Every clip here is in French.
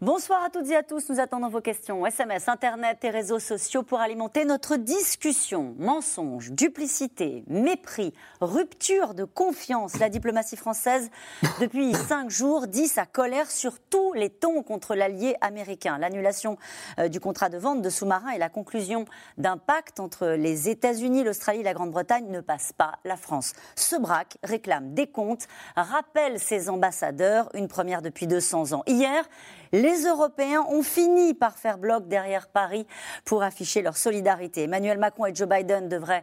Bonsoir à toutes et à tous, nous attendons vos questions, SMS, Internet et réseaux sociaux pour alimenter notre discussion. Mensonges, duplicité, mépris, rupture de confiance. La diplomatie française, depuis 5 jours, dit sa colère sur tous les tons contre l'allié américain. L'annulation du contrat de vente de sous-marins et la conclusion d'un pacte entre les États-Unis, l'Australie et la Grande-Bretagne ne passe pas. La France se braque, réclame des comptes, rappelle ses ambassadeurs, une première depuis 200 ans. Hier, les Européens ont fini par faire bloc derrière Paris pour afficher leur solidarité. Emmanuel Macron et Joe Biden devraient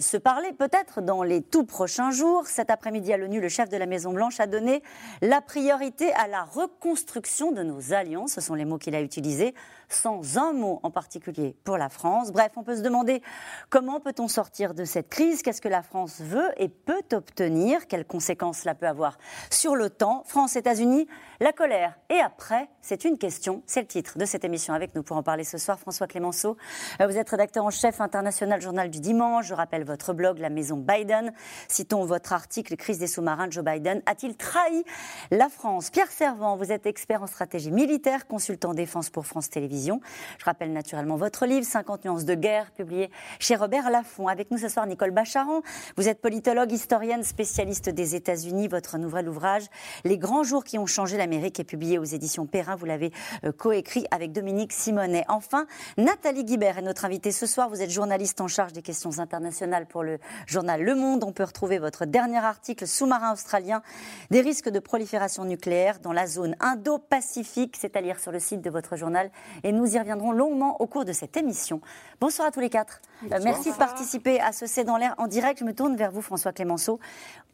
se parler peut-être dans les tout prochains jours. Cet après-midi à l'ONU, le chef de la Maison-Blanche a donné la priorité à la reconstruction de nos alliances. Ce sont les mots qu'il a utilisés, sans un mot en particulier pour la France. Bref, on peut se demander comment peut-on sortir de cette crise ? Qu'est-ce que la France veut et peut obtenir ? Quelles conséquences cela peut avoir sur l'OTAN ? France-États-Unis, la colère. Et après, c'est une question, c'est le titre de cette émission. Avec nous pour en parler ce soir, François Clémenceau. Vous êtes rédacteur en chef international Journal du Dimanche. Je rappelle votre blog, La Maison Biden. Citons votre article, Crise des sous-marins, Joe Biden a-t-il trahi la France ? Pierre Servant, vous êtes expert en stratégie militaire, consultant défense pour France Télévisions. Je rappelle naturellement votre livre, 50 nuances de guerre, publié chez Robert Laffont. Avec nous ce soir, Nicole Bacharan. Vous êtes politologue, historienne, spécialiste des États-Unis. Votre nouvel ouvrage, Les grands jours qui ont changé l'Amérique, est publié aux éditions Perrin. Vous l'avez coécrit avec Dominique Simonnet. Enfin, Nathalie Guibert est notre invitée ce soir. Vous êtes journaliste en charge des questions internationales pour le journal Le Monde. On peut retrouver votre dernier article, Sous-marin australien, des risques de prolifération nucléaire dans la zone Indo-Pacifique. C'est à lire sur le site de votre journal et nous y reviendrons longuement au cours de cette émission. Bonsoir à tous les quatre. Bonsoir. Merci de participer à ce C'est dans l'air en direct. Je me tourne vers vous, François Clémenceau.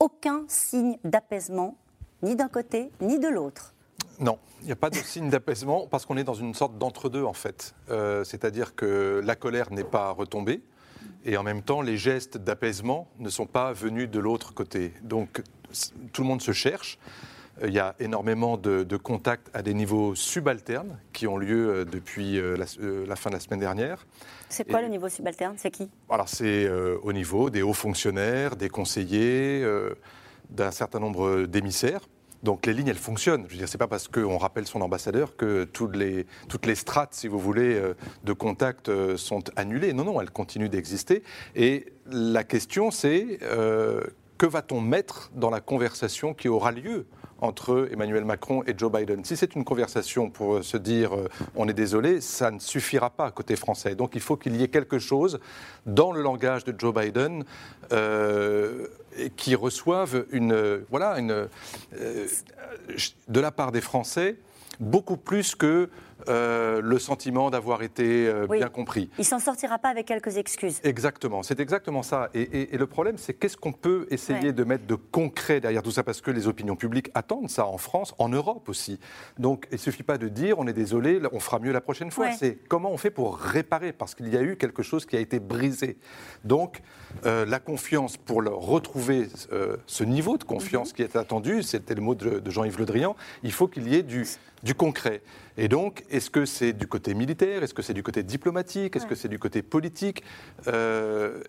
Aucun signe d'apaisement, ni d'un côté, ni de l'autre. Non, il n'y a pas de signe d'apaisement parce qu'on est dans une sorte d'entre-deux en fait. C'est-à-dire que la colère n'est pas retombée et en même temps les gestes d'apaisement ne sont pas venus de l'autre côté. Donc tout le monde se cherche. Il y a énormément de contacts à des niveaux subalternes qui ont lieu depuis la fin de la semaine dernière. C'est quoi le niveau subalterne ? C'est qui ? Alors c'est au niveau des hauts fonctionnaires, des conseillers, d'un certain nombre d'émissaires. Donc les lignes, elles fonctionnent. Je veux dire, c'est pas parce qu'on rappelle son ambassadeur que toutes les strates, si vous voulez, de contact sont annulées. Non, elles continuent d'exister. Et la question, c'est que va-t-on mettre dans la conversation qui aura lieu entre Emmanuel Macron et Joe Biden ? Si c'est une conversation pour se dire on est désolé, ça ne suffira pas côté français. Donc il faut qu'il y ait quelque chose dans le langage de Joe Biden qui reçoivent de la part des Français beaucoup plus que le sentiment d'avoir été bien compris. Il ne s'en sortira pas avec quelques excuses. Exactement, c'est exactement ça. Et le problème, c'est qu'est-ce qu'on peut essayer de mettre de concret derrière tout ça, parce que les opinions publiques attendent ça en France, en Europe aussi. Donc il ne suffit pas de dire on est désolé, on fera mieux la prochaine fois. Ouais. C'est comment on fait pour réparer, parce qu'il y a eu quelque chose qui a été brisé. Donc la confiance, pour retrouver ce niveau de confiance qui est attendu, c'était le mot de Jean-Yves Le Drian, il faut qu'il y ait du concret. Et donc, est-ce que c'est du côté militaire ? Est-ce que c'est du côté diplomatique ? Est-ce que c'est du côté politique ?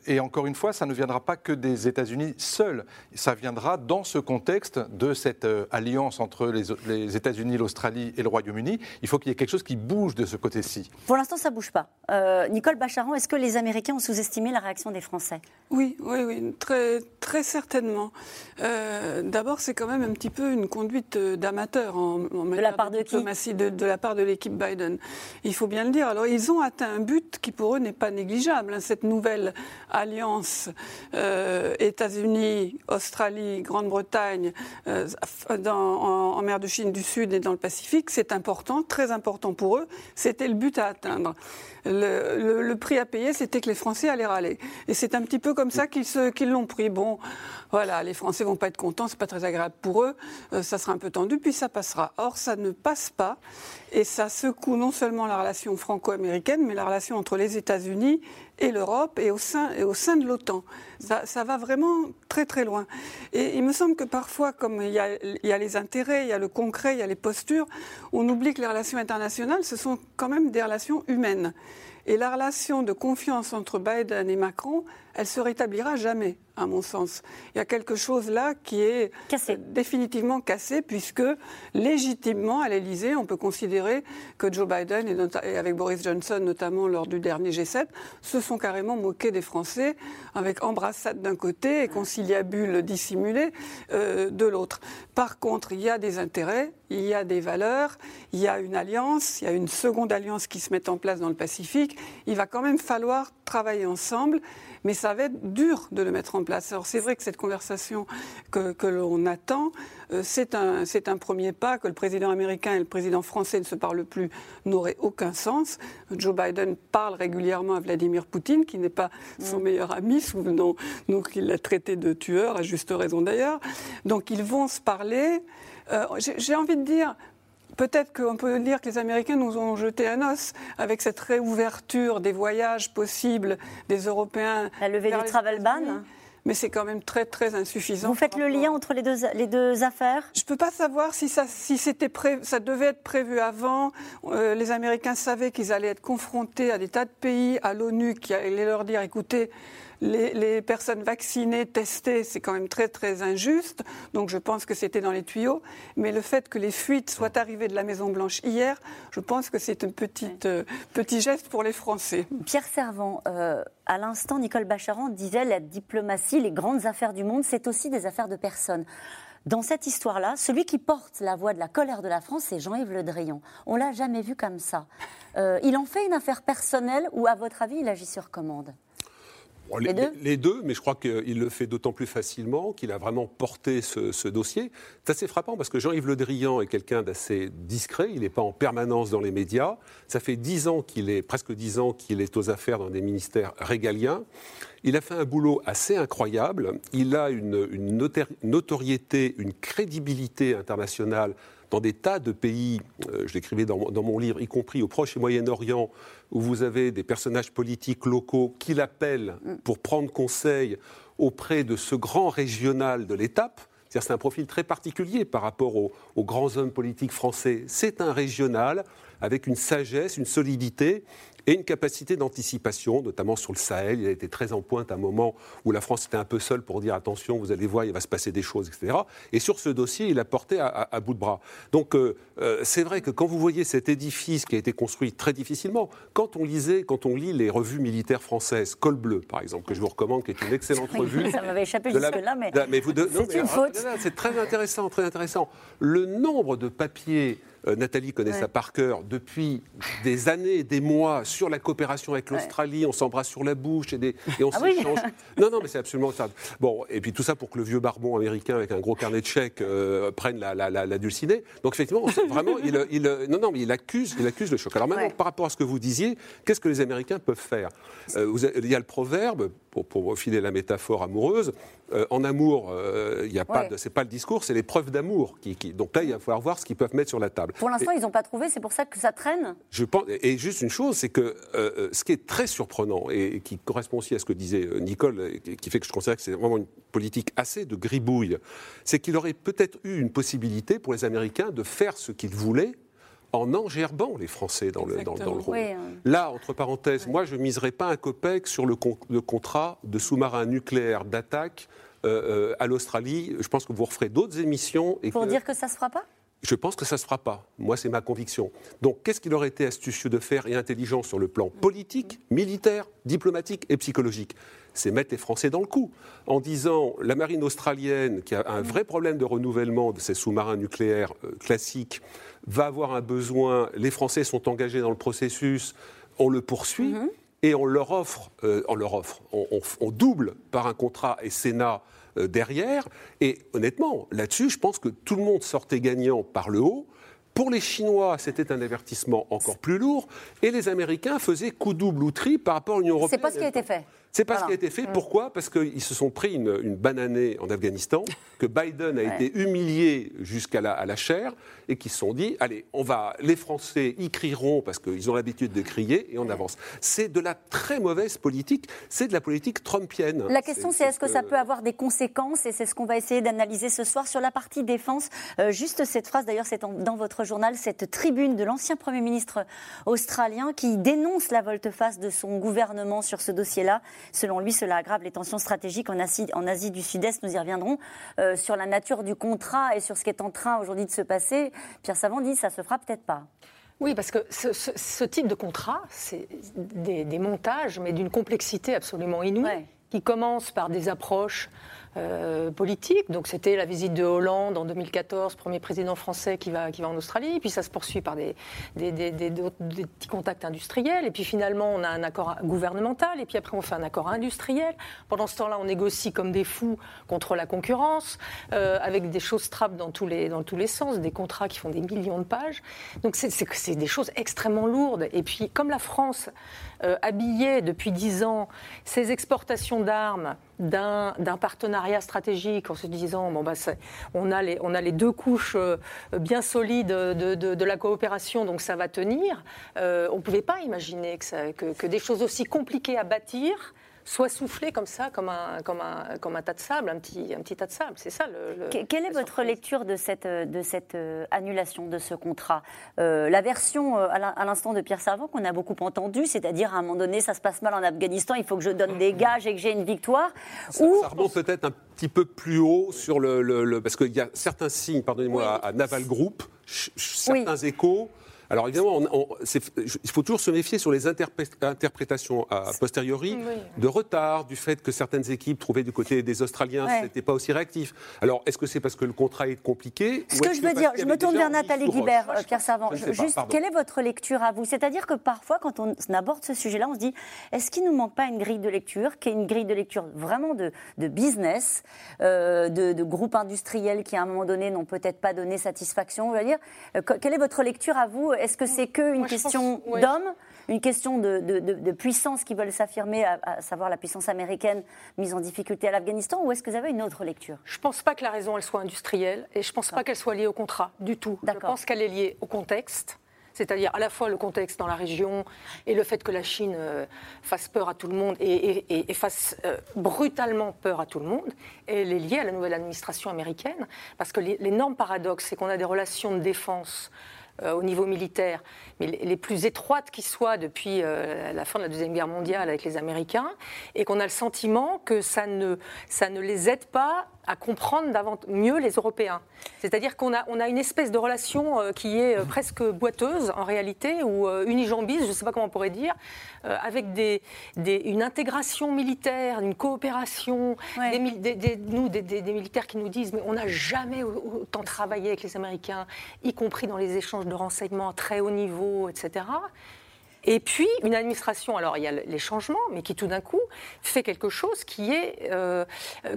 Et encore une fois, ça ne viendra pas que des États-Unis seuls. Ça viendra dans ce contexte de cette alliance entre les États-Unis, l'Australie et le Royaume-Uni. Il faut qu'il y ait quelque chose qui bouge de ce côté-ci. Pour l'instant, ça ne bouge pas. Nicole Bacharan, est-ce que les Américains ont sous-estimé la réaction des Français ? Oui, très, très certainement. D'abord, c'est quand même un petit peu une conduite d'amateur en matière de diplomatie, de la part de l'équipe Biden. Il faut bien le dire. Alors, ils ont atteint un but qui, pour eux, n'est pas négligeable. Hein, cette nouvelle alliance États-Unis, Australie, Grande-Bretagne, en mer de Chine du Sud et dans le Pacifique, c'est important, très important pour eux. C'était le but à atteindre. Le prix à payer, c'était que les Français allaient râler. Et c'est un petit peu comme ça qu'ils l'ont pris. Bon, voilà, les Français vont pas être contents, c'est pas très agréable pour eux, ça sera un peu tendu, puis ça passera. Or, ça ne passe pas, et ça secoue non seulement la relation franco-américaine, mais la relation entre les États-Unis et l'Europe et au sein de l'OTAN. Ça va vraiment très très loin. Et il me semble que parfois, comme il y a les intérêts, il y a le concret, il y a les postures, on oublie que les relations internationales, ce sont quand même des relations humaines. Et la relation de confiance entre Biden et Macron, elle se rétablira jamais, à mon sens. Il y a quelque chose là qui est cassé. Définitivement cassé, puisque légitimement, à l'Élysée, on peut considérer que Joe Biden, et avec Boris Johnson notamment lors du dernier G7, se sont carrément moqués des Français, avec embrassade d'un côté et conciliabule dissimulée de l'autre. Par contre, il y a des intérêts, il y a des valeurs, il y a une alliance, il y a une seconde alliance qui se met en place dans le Pacifique. Il va quand même falloir travailler ensemble, mais ça va être dur de le mettre en place. Alors c'est vrai que cette conversation que l'on attend, c'est un premier pas, que le président américain et le président français ne se parlent plus n'aurait aucun sens. Joe Biden parle régulièrement à Vladimir Poutine, qui n'est pas son meilleur ami, souvenons nous qu'il l'a traité de tueur, à juste raison d'ailleurs. Donc ils vont se parler. J'ai envie de dire... Peut-être qu'on peut dire que les Américains nous ont jeté un os avec cette réouverture des voyages possibles des Européens. La levée du travel ban. Mais c'est quand même très, très insuffisant. Vous faites le lien entre les deux affaires ? Je ne peux pas savoir si ça devait être prévu avant. Les Américains savaient qu'ils allaient être confrontés à des tas de pays, à l'ONU, qui allait leur dire, écoutez... Les personnes vaccinées, testées, c'est quand même très très injuste, donc je pense que c'était dans les tuyaux, mais le fait que les fuites soient arrivées de la Maison-Blanche hier, je pense que c'est un petit geste pour les Français. Pierre Servant, à l'instant Nicole Bacharan disait la diplomatie, les grandes affaires du monde, c'est aussi des affaires de personnes. Dans cette histoire-là, celui qui porte la voix de la colère de la France, c'est Jean-Yves Le Drian. On ne l'a jamais vu comme ça. Il en fait une affaire personnelle ou à votre avis il agit sur commande ? Les deux, mais je crois qu'il le fait d'autant plus facilement qu'il a vraiment porté ce dossier. C'est assez frappant parce que Jean-Yves Le Drian est quelqu'un d'assez discret, il n'est pas en permanence dans les médias. Ça fait 10 ans presque 10 ans qu'il est aux affaires dans des ministères régaliens. Il a fait un boulot assez incroyable, il a une notoriété, une crédibilité internationale dans des tas de pays, je l'écrivais dans mon livre, y compris au Proche et Moyen-Orient, où vous avez des personnages politiques locaux qui l'appellent pour prendre conseil auprès de ce grand régional de l'étape. C'est-à-dire c'est un profil très particulier par rapport aux grands hommes politiques français. C'est un régional avec une sagesse, une solidité et une capacité d'anticipation, notamment sur le Sahel. Il a été très en pointe à un moment où la France était un peu seule pour dire « attention, vous allez voir, il va se passer des choses », etc. Et sur ce dossier, il a porté à bout de bras. Donc c'est vrai que quand vous voyez cet édifice qui a été construit très difficilement, quand on lit les revues militaires françaises, Col Bleu par exemple, que je vous recommande, qui est une excellente revue. Ça m'avait échappé jusque-là, mais c'est une faute. C'est très intéressant. Le nombre de papiers... Nathalie connaît ça par cœur, depuis des années, des mois, sur la coopération avec l'Australie, on s'embrasse sur la bouche et on s'échange. Non, mais c'est absolument ça. Bon, et puis tout ça pour que le vieux barbon américain avec un gros carnet de chèques prenne la dulcinée. Donc effectivement, vraiment, il accuse le choc. Alors maintenant, par rapport à ce que vous disiez, qu'est-ce que les Américains peuvent faire ? Il y a le proverbe, pour filer la métaphore amoureuse, en amour, c'est pas le discours, c'est les preuves d'amour. Donc là, il va falloir voir ce qu'ils peuvent mettre sur la table. Pour l'instant, ils n'ont pas trouvé, c'est pour ça que ça traîne. Je pense, et juste une chose, c'est que ce qui est très surprenant et qui correspond aussi à ce que disait Nicole, et qui fait que je considère que c'est vraiment une politique assez de gribouille, c'est qu'il aurait peut-être eu une possibilité pour les Américains de faire ce qu'ils voulaient en engerbant les Français dans le rôle. Oui. Là, entre parenthèses, moi, je ne miserais pas un copec sur le contrat de sous-marin nucléaire d'attaque à l'Australie. Je pense que vous referez d'autres émissions. Pour dire que ça ne se fera pas ? Je pense que ça ne se fera pas. Moi, c'est ma conviction. Donc, qu'est-ce qu'il aurait été astucieux de faire et intelligent sur le plan politique, militaire, diplomatique et psychologique ? C'est mettre les Français dans le coup, en disant la marine australienne, qui a un vrai problème de renouvellement de ses sous-marins nucléaires classiques, va avoir un besoin, les Français sont engagés dans le processus, on le poursuit et on double par un contrat et Sénat derrière. Et honnêtement, là-dessus, je pense que tout le monde sortait gagnant par le haut. Pour les Chinois, c'était un avertissement encore plus lourd. Et les Américains faisaient coup double ou tri par rapport à l'Union européenne. C'est pas ce qui a été fait. C'est pas ce qui a été fait. Pourquoi ? Parce qu'ils se sont pris une bananée en Afghanistan, que Biden a été humilié jusqu'à la chair, et qu'ils se sont dit, allez, les Français y crieront parce qu'ils ont l'habitude de crier, et on avance. C'est de la très mauvaise politique, c'est de la politique trumpienne. La question c'est est-ce que ça peut avoir des conséquences, et c'est ce qu'on va essayer d'analyser ce soir sur la partie défense. Juste cette phrase, d'ailleurs c'est dans votre journal, cette tribune de l'ancien Premier ministre australien qui dénonce la volte-face de son gouvernement sur ce dossier-là. Selon lui, cela aggrave les tensions stratégiques en Asie du Sud-Est. Nous y reviendrons sur la nature du contrat et sur ce qui est en train aujourd'hui de se passer. Pierre Servant dit que ça ne se fera peut-être pas. Oui, parce que ce type de contrat, c'est des montages, mais d'une complexité absolument inouïe, qui commence par des approches politiques. Donc c'était la visite de Hollande en 2014, premier président français qui va en Australie. Et puis ça se poursuit par des petits contacts industriels. Et puis finalement, on a un accord gouvernemental. Et puis après, on fait un accord industriel. Pendant ce temps-là, on négocie comme des fous contre la concurrence, avec des choses trappes dans tous les sens, des contrats qui font des millions de pages. Donc c'est des choses extrêmement lourdes. Et puis comme la France habillait depuis 10 ans ses exportations d'armes d'un partenariat stratégique en se disant on a les deux couches bien solides de la coopération, donc ça va tenir, on ne pouvait pas imaginer que des choses aussi compliquées à bâtir soit soufflé comme ça, comme un tas de sable, un petit tas de sable. C'est ça Quelle est votre lecture de cette annulation de ce contrat ? La version, à l'instant, de Pierre Servant, qu'on a beaucoup entendue, c'est-à-dire à un moment donné, ça se passe mal en Afghanistan, il faut que je donne des gages et que j'ai une victoire. Ça remonte peut-être un petit peu plus haut sur le parce qu'il y a certains signes, pardonnez-moi, à Naval Group, certains échos. Alors évidemment, il faut toujours se méfier sur les interprétations a posteriori de retard, du fait que certaines équipes trouvaient du côté des Australiens n'étaient pas aussi réactifs. Alors est-ce que c'est parce que le contrat est compliqué ? Ce que je veux dire, je me tourne vers Nathalie Guibert, Pierre Servant. Juste, quelle est votre lecture à vous ? C'est-à-dire que parfois, quand on aborde ce sujet-là, on se dit, est-ce qu'il ne nous manque pas une grille de lecture, qui est une grille de lecture vraiment de business, de groupes industriels qui à un moment donné n'ont peut-être pas donné satisfaction ? Je veux dire, quelle est votre lecture à vous ? Est-ce que c'est qu'une question d'hommes, une question de puissance qui veulent s'affirmer, à savoir la puissance américaine mise en difficulté à l'Afghanistan, ou est-ce que vous avez une autre lecture ? Je ne pense pas que la raison elle soit industrielle, et je ne pense pas qu'elle soit liée au contrat du tout. D'accord. Je pense qu'elle est liée au contexte. C'est-à-dire à la fois le contexte dans la région et le fait que la Chine fasse peur à tout le monde et fasse brutalement peur à tout le monde. Et elle est liée à la nouvelle administration américaine, parce que l'énorme paradoxe, c'est qu'on a des relations de défense au niveau militaire, mais les plus étroites qui soient depuis la fin de la Deuxième Guerre mondiale avec les Américains, et qu'on a le sentiment que ça ne les aide pas à comprendre mieux les Européens. C'est-à-dire qu'on a une espèce de relation qui est presque boiteuse en réalité, ou unijambiste, je ne sais pas comment on pourrait dire, avec une intégration militaire, une coopération, des militaires qui nous disent « mais on n'a jamais autant travaillé avec les Américains, y compris dans les échanges de renseignements à très haut niveau, etc. » Et puis, une administration, alors il y a les changements, mais qui tout d'un coup fait quelque chose qui est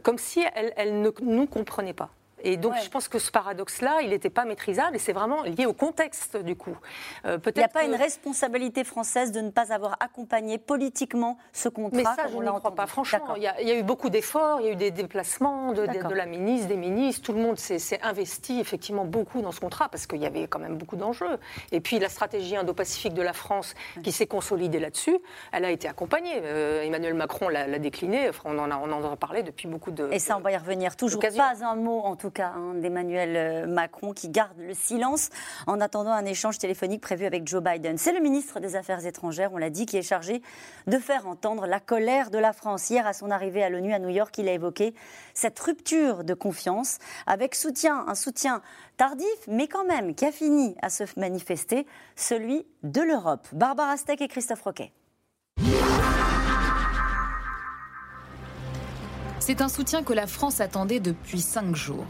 comme si elle ne nous comprenait pas. Et donc, je pense que ce paradoxe-là, il n'était pas maîtrisable, et c'est vraiment lié au contexte, du coup. Il n'y a pas une responsabilité française de ne pas avoir accompagné politiquement ce contrat. Mais ça, je ne crois pas. Franchement, il y a eu beaucoup d'efforts, il y a eu des déplacements de la ministre, des ministres. Tout le monde s'est investi, effectivement, beaucoup dans ce contrat, parce qu'il y avait quand même beaucoup d'enjeux. Et puis, la stratégie Indo-Pacifique de la France, qui s'est consolidée là-dessus, elle a été accompagnée. Emmanuel Macron l'a déclinée. Enfin, on en parlait depuis beaucoup de... Et ça, on va y revenir. Toujours pas un mot, en tout cas, d'Emmanuel Macron qui garde le silence en attendant un échange téléphonique prévu avec Joe Biden. C'est le ministre des Affaires étrangères, on l'a dit, qui est chargé de faire entendre la colère de la France. Hier, à son arrivée à l'ONU à New York, il a évoqué cette rupture de confiance avec un soutien tardif, mais quand même, qui a fini à se manifester, celui de l'Europe. Barbara Steck et Christophe Roquet. C'est un soutien que la France attendait depuis 5 jours.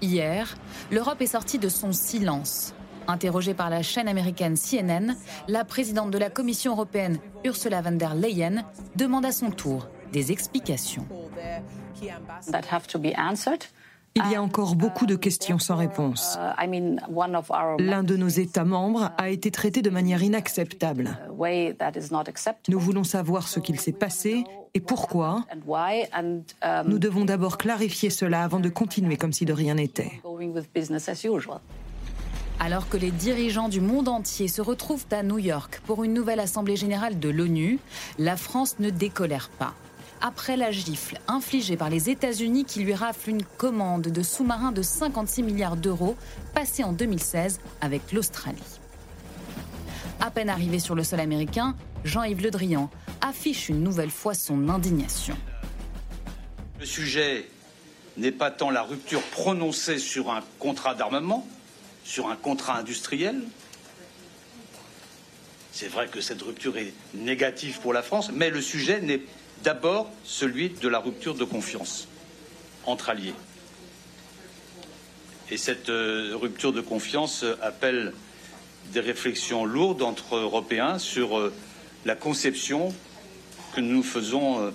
Hier, l'Europe est sortie de son silence. Interrogée par la chaîne américaine CNN, la présidente de la Commission européenne, Ursula von der Leyen, demande à son tour des explications. That have to be answered. Il y a encore beaucoup de questions sans réponse. L'un de nos États membres a été traité de manière inacceptable. Nous voulons savoir ce qu'il s'est passé et pourquoi. Nous devons d'abord clarifier cela avant de continuer comme si de rien n'était. Alors que les dirigeants du monde entier se retrouvent à New York pour une nouvelle assemblée générale de l'ONU, la France ne décolère pas. Après la gifle infligée par les États-Unis qui lui rafle une commande de sous-marins de 56 milliards d'euros passée en 2016 avec l'Australie. À peine arrivé sur le sol américain, Jean-Yves Le Drian affiche une nouvelle fois son indignation. Le sujet n'est pas tant la rupture prononcée sur un contrat d'armement, sur un contrat industriel. C'est vrai que cette rupture est négative pour la France, mais le sujet n'est d'abord celui de la rupture de confiance entre alliés. Et cette rupture de confiance appelle des réflexions lourdes entre Européens sur la conception que nous faisons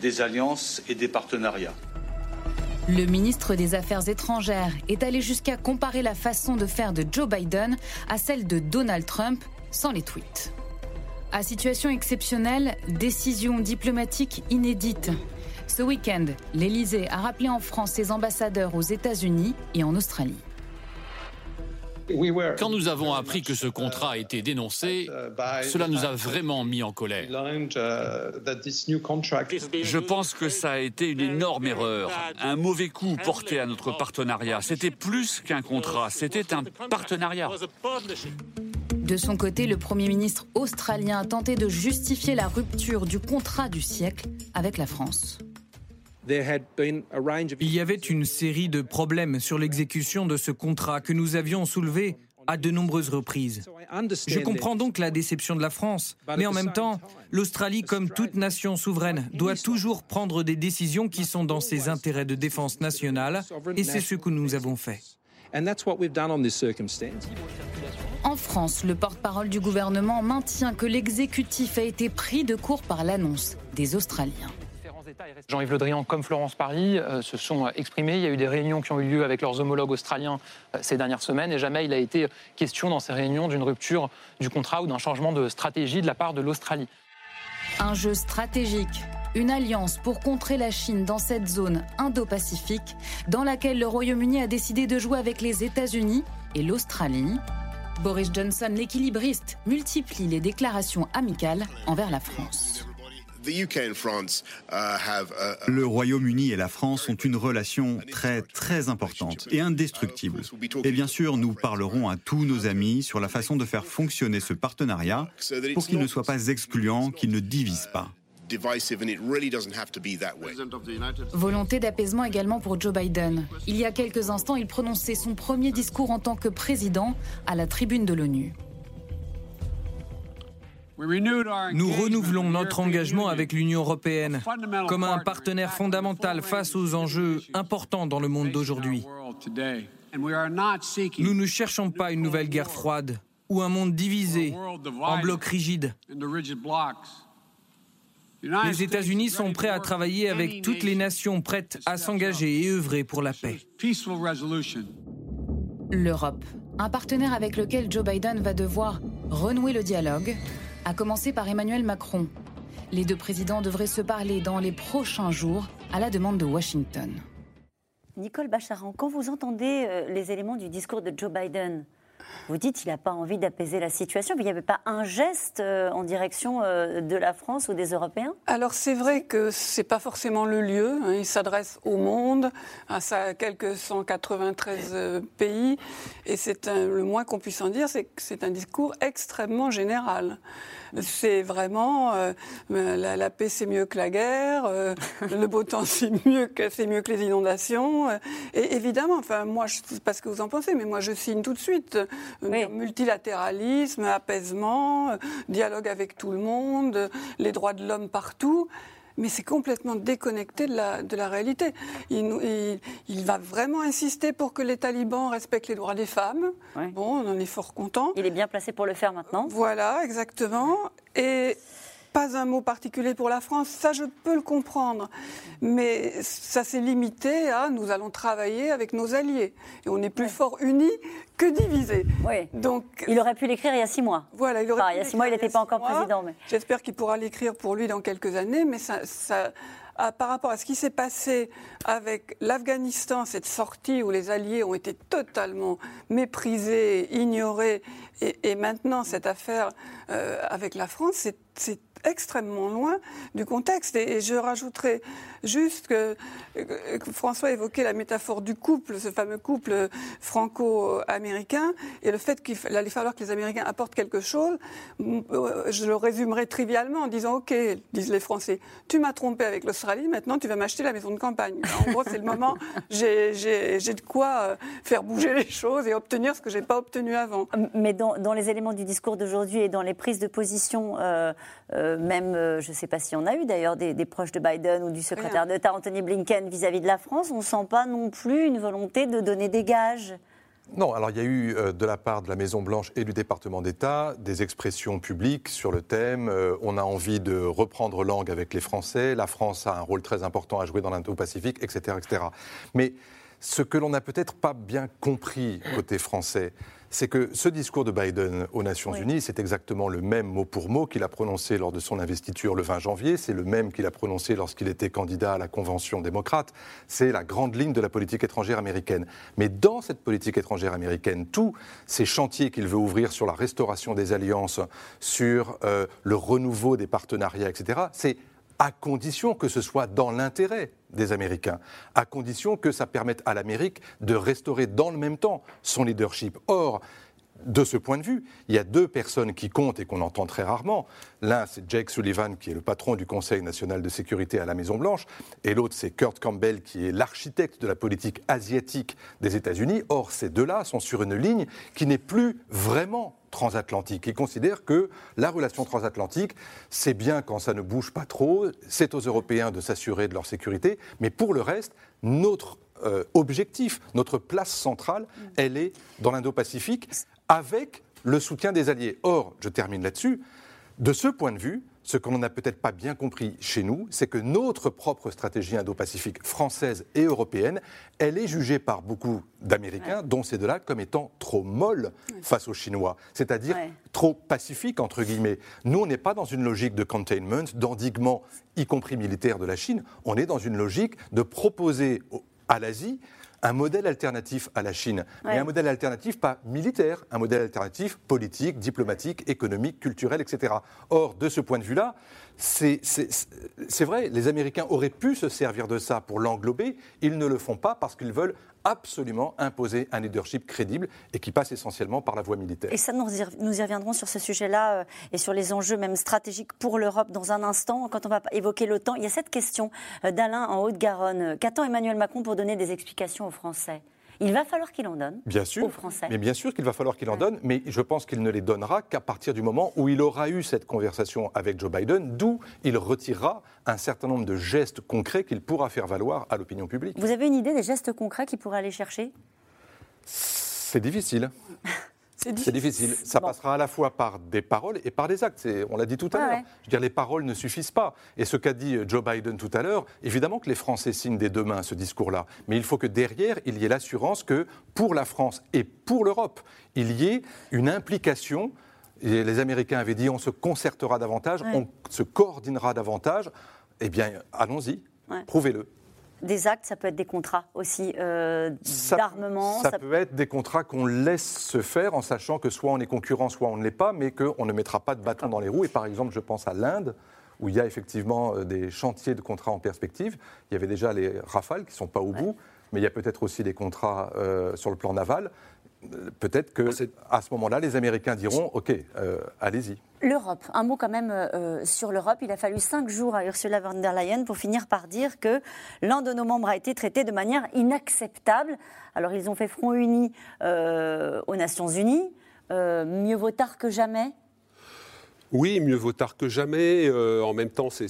des alliances et des partenariats. Le ministre des Affaires étrangères est allé jusqu'à comparer la façon de faire de Joe Biden à celle de Donald Trump sans les tweets. À situation exceptionnelle, décision diplomatique inédite. Ce week-end, l'Élysée a rappelé en France ses ambassadeurs aux États-Unis et en Australie. Quand nous avons appris que ce contrat a été dénoncé, cela nous a vraiment mis en colère. Je pense que ça a été une énorme erreur, un mauvais coup porté à notre partenariat. C'était plus qu'un contrat, c'était un partenariat. De son côté, le Premier ministre australien a tenté de justifier la rupture du contrat du siècle avec la France. Il y avait une série de problèmes sur l'exécution de ce contrat que nous avions soulevé à de nombreuses reprises. Je comprends donc la déception de la France, mais en même temps, l'Australie, comme toute nation souveraine, doit toujours prendre des décisions qui sont dans ses intérêts de défense nationale, et c'est ce que nous avons fait. En France, le porte-parole du gouvernement maintient que l'exécutif a été pris de court par l'annonce des Australiens. Jean-Yves Le Drian comme Florence Parly se sont exprimés. Il y a eu des réunions qui ont eu lieu avec leurs homologues australiens ces dernières semaines et jamais il a été question dans ces réunions d'une rupture du contrat ou d'un changement de stratégie de la part de l'Australie. Un jeu stratégique, une alliance pour contrer la Chine dans cette zone Indo-Pacifique dans laquelle le Royaume-Uni a décidé de jouer avec les États-Unis et l'Australie. Boris Johnson, l'équilibriste, multiplie les déclarations amicales envers la France. Le Royaume-Uni et la France ont une relation très, très importante et indestructible. Et bien sûr, nous parlerons à tous nos amis sur la façon de faire fonctionner ce partenariat pour qu'il ne soit pas excluant, qu'il ne divise pas. Volonté d'apaisement également pour Joe Biden. Il y a quelques instants, il prononçait son premier discours en tant que président à la tribune de l'ONU. Nous renouvelons notre engagement avec l'Union européenne comme un partenaire fondamental face aux enjeux importants dans le monde d'aujourd'hui. Nous ne cherchons pas une nouvelle guerre froide ou un monde divisé en blocs rigides. Les États-Unis sont prêts à travailler avec toutes les nations prêtes à s'engager et œuvrer pour la paix. L'Europe, un partenaire avec lequel Joe Biden va devoir renouer le dialogue, à commencer par Emmanuel Macron. Les deux présidents devraient se parler dans les prochains jours à la demande de Washington. Nicole Bacharan, quand vous entendez les éléments du discours de Joe Biden, vous dites qu'il n'a pas envie d'apaiser la situation, mais il n'y avait pas un geste en direction de la France ou des Européens ? Alors c'est vrai que ce n'est pas forcément le lieu, hein, il s'adresse au monde, à quelques 193 pays, et c'est le moins qu'on puisse en dire, c'est que c'est un discours extrêmement général. C'est vraiment la paix c'est mieux que la guerre, le beau temps c'est mieux que les inondations, et évidemment, enfin moi je ne sais pas ce que vous en pensez, mais moi je signe tout de suite. Oui. Multilatéralisme, apaisement, dialogue avec tout le monde, les droits de l'homme partout, mais c'est complètement déconnecté de la réalité. Il va vraiment insister pour que les talibans respectent les droits des femmes. Oui. Bon, on en est fort content. Il est bien placé pour le faire maintenant. Voilà, exactement. Et pas un mot particulier pour la France, ça je peux le comprendre, mais ça s'est limité à nous allons travailler avec nos alliés et on est plus fort unis que divisés. Oui. Donc il aurait pu l'écrire il y a 6 mois. Voilà, il y a six mois, il n'était pas encore président. Mais... j'espère qu'il pourra l'écrire pour lui dans quelques années, mais par rapport à ce qui s'est passé avec l'Afghanistan, cette sortie où les alliés ont été totalement méprisés, ignorés, et maintenant cette affaire avec la France, c'est extrêmement loin du contexte. Et je rajouterai juste que François évoquait la métaphore du couple, ce fameux couple franco-américain, et le fait qu'il allait falloir que les Américains apportent quelque chose, je le résumerai trivialement en disant « Ok, disent les Français, tu m'as trompé avec l'Australie, maintenant tu vas m'acheter la maison de campagne. » En gros, c'est le moment, j'ai de quoi faire bouger les choses et obtenir ce que je n'ai pas obtenu avant. Mais dans les éléments du discours d'aujourd'hui et dans les prises de position... même, je ne sais pas s'il y en a eu d'ailleurs, des proches de Biden ou du secrétaire d'État Anthony Blinken vis-à-vis de la France, on ne sent pas non plus une volonté de donner des gages. Non, alors il y a eu de la part de la Maison-Blanche et du département d'État des expressions publiques sur le thème « on a envie de reprendre langue avec les Français »,« la France a un rôle très important à jouer dans l'Indo-Pacifique », etc., etc. Mais ce que l'on n'a peut-être pas bien compris côté français, c'est que ce discours de Biden aux Nations Unies, c'est exactement le même mot pour mot qu'il a prononcé lors de son investiture le 20 janvier, c'est le même qu'il a prononcé lorsqu'il était candidat à la Convention démocrate, c'est la grande ligne de la politique étrangère américaine. Mais dans cette politique étrangère américaine, tous ces chantiers qu'il veut ouvrir sur la restauration des alliances, sur le renouveau des partenariats, etc., c'est à condition que ce soit dans l'intérêt des Américains, à condition que ça permette à l'Amérique de restaurer dans le même temps son leadership. Or, de ce point de vue, il y a deux personnes qui comptent et qu'on entend très rarement. L'un, c'est Jake Sullivan, qui est le patron du Conseil national de sécurité à la Maison-Blanche, et l'autre, c'est Kurt Campbell, qui est l'architecte de la politique asiatique des États-Unis. Or, ces deux-là sont sur une ligne qui n'est plus vraiment transatlantique. Ils considèrent que la relation transatlantique, c'est bien quand ça ne bouge pas trop, c'est aux Européens de s'assurer de leur sécurité, mais pour le reste, notre objectif, notre place centrale, elle est dans l'Indo-Pacifique, avec le soutien des alliés. Or, je termine là-dessus, de ce point de vue, ce qu'on n'a peut-être pas bien compris chez nous, c'est que notre propre stratégie indo-pacifique française et européenne, elle est jugée par beaucoup d'Américains, dont ces deux-là, comme étant trop molle face aux Chinois, c'est-à-dire trop pacifique, entre guillemets. Nous, on n'est pas dans une logique de containment, d'endiguement, y compris militaire de la Chine, on est dans une logique de proposer à l'Asie un modèle alternatif à la Chine, mais un modèle alternatif pas militaire, un modèle alternatif politique, diplomatique, économique, culturel, etc. Or, de ce point de vue-là, c'est vrai, les Américains auraient pu se servir de ça pour l'englober, ils ne le font pas parce qu'ils veulent absolument imposer un leadership crédible et qui passe essentiellement par la voie militaire. Et ça, nous y reviendrons sur ce sujet-là et sur les enjeux même stratégiques pour l'Europe dans un instant. Quand on va évoquer l'OTAN, il y a cette question d'Alain en Haute-Garonne. Qu'attend Emmanuel Macron pour donner des explications aux Français ? Il va falloir qu'il en donne aux Français. Mais bien sûr qu'il va falloir qu'il en donne, mais je pense qu'il ne les donnera qu'à partir du moment où il aura eu cette conversation avec Joe Biden, d'où il retirera un certain nombre de gestes concrets qu'il pourra faire valoir à l'opinion publique. Vous avez une idée des gestes concrets qu'il pourra aller chercher ? C'est difficile. C'est difficile. Ça passera à la fois par des paroles et par des actes. On l'a dit tout à l'heure. Je veux dire, les paroles ne suffisent pas. Et ce qu'a dit Joe Biden tout à l'heure, évidemment que les Français signent des deux mains ce discours-là. Mais il faut que derrière, il y ait l'assurance que pour la France et pour l'Europe, il y ait une implication. Et les Américains avaient dit on se concertera davantage, on se coordinera davantage. Eh bien, allons-y, prouvez-le. Des actes, ça peut être des contrats aussi d'armement. Ça peut être des contrats qu'on laisse se faire en sachant que soit on est concurrent, soit on ne l'est pas, mais qu'on ne mettra pas de bâton dans les roues. Et par exemple, je pense à l'Inde, où il y a effectivement des chantiers de contrats en perspective. Il y avait déjà les Rafales qui ne sont pas au bout, mais il y a peut-être aussi des contrats sur le plan naval. Peut-être qu'à ce moment-là, les Américains diront « Ok, allez-y ». L'Europe, un mot quand même sur l'Europe. Il a fallu 5 jours à Ursula von der Leyen pour finir par dire que l'un de nos membres a été traité de manière inacceptable. Alors ils ont fait front uni aux Nations Unies. Mieux vaut tard que jamais. Oui, mieux vaut tard que jamais. En même temps, c'est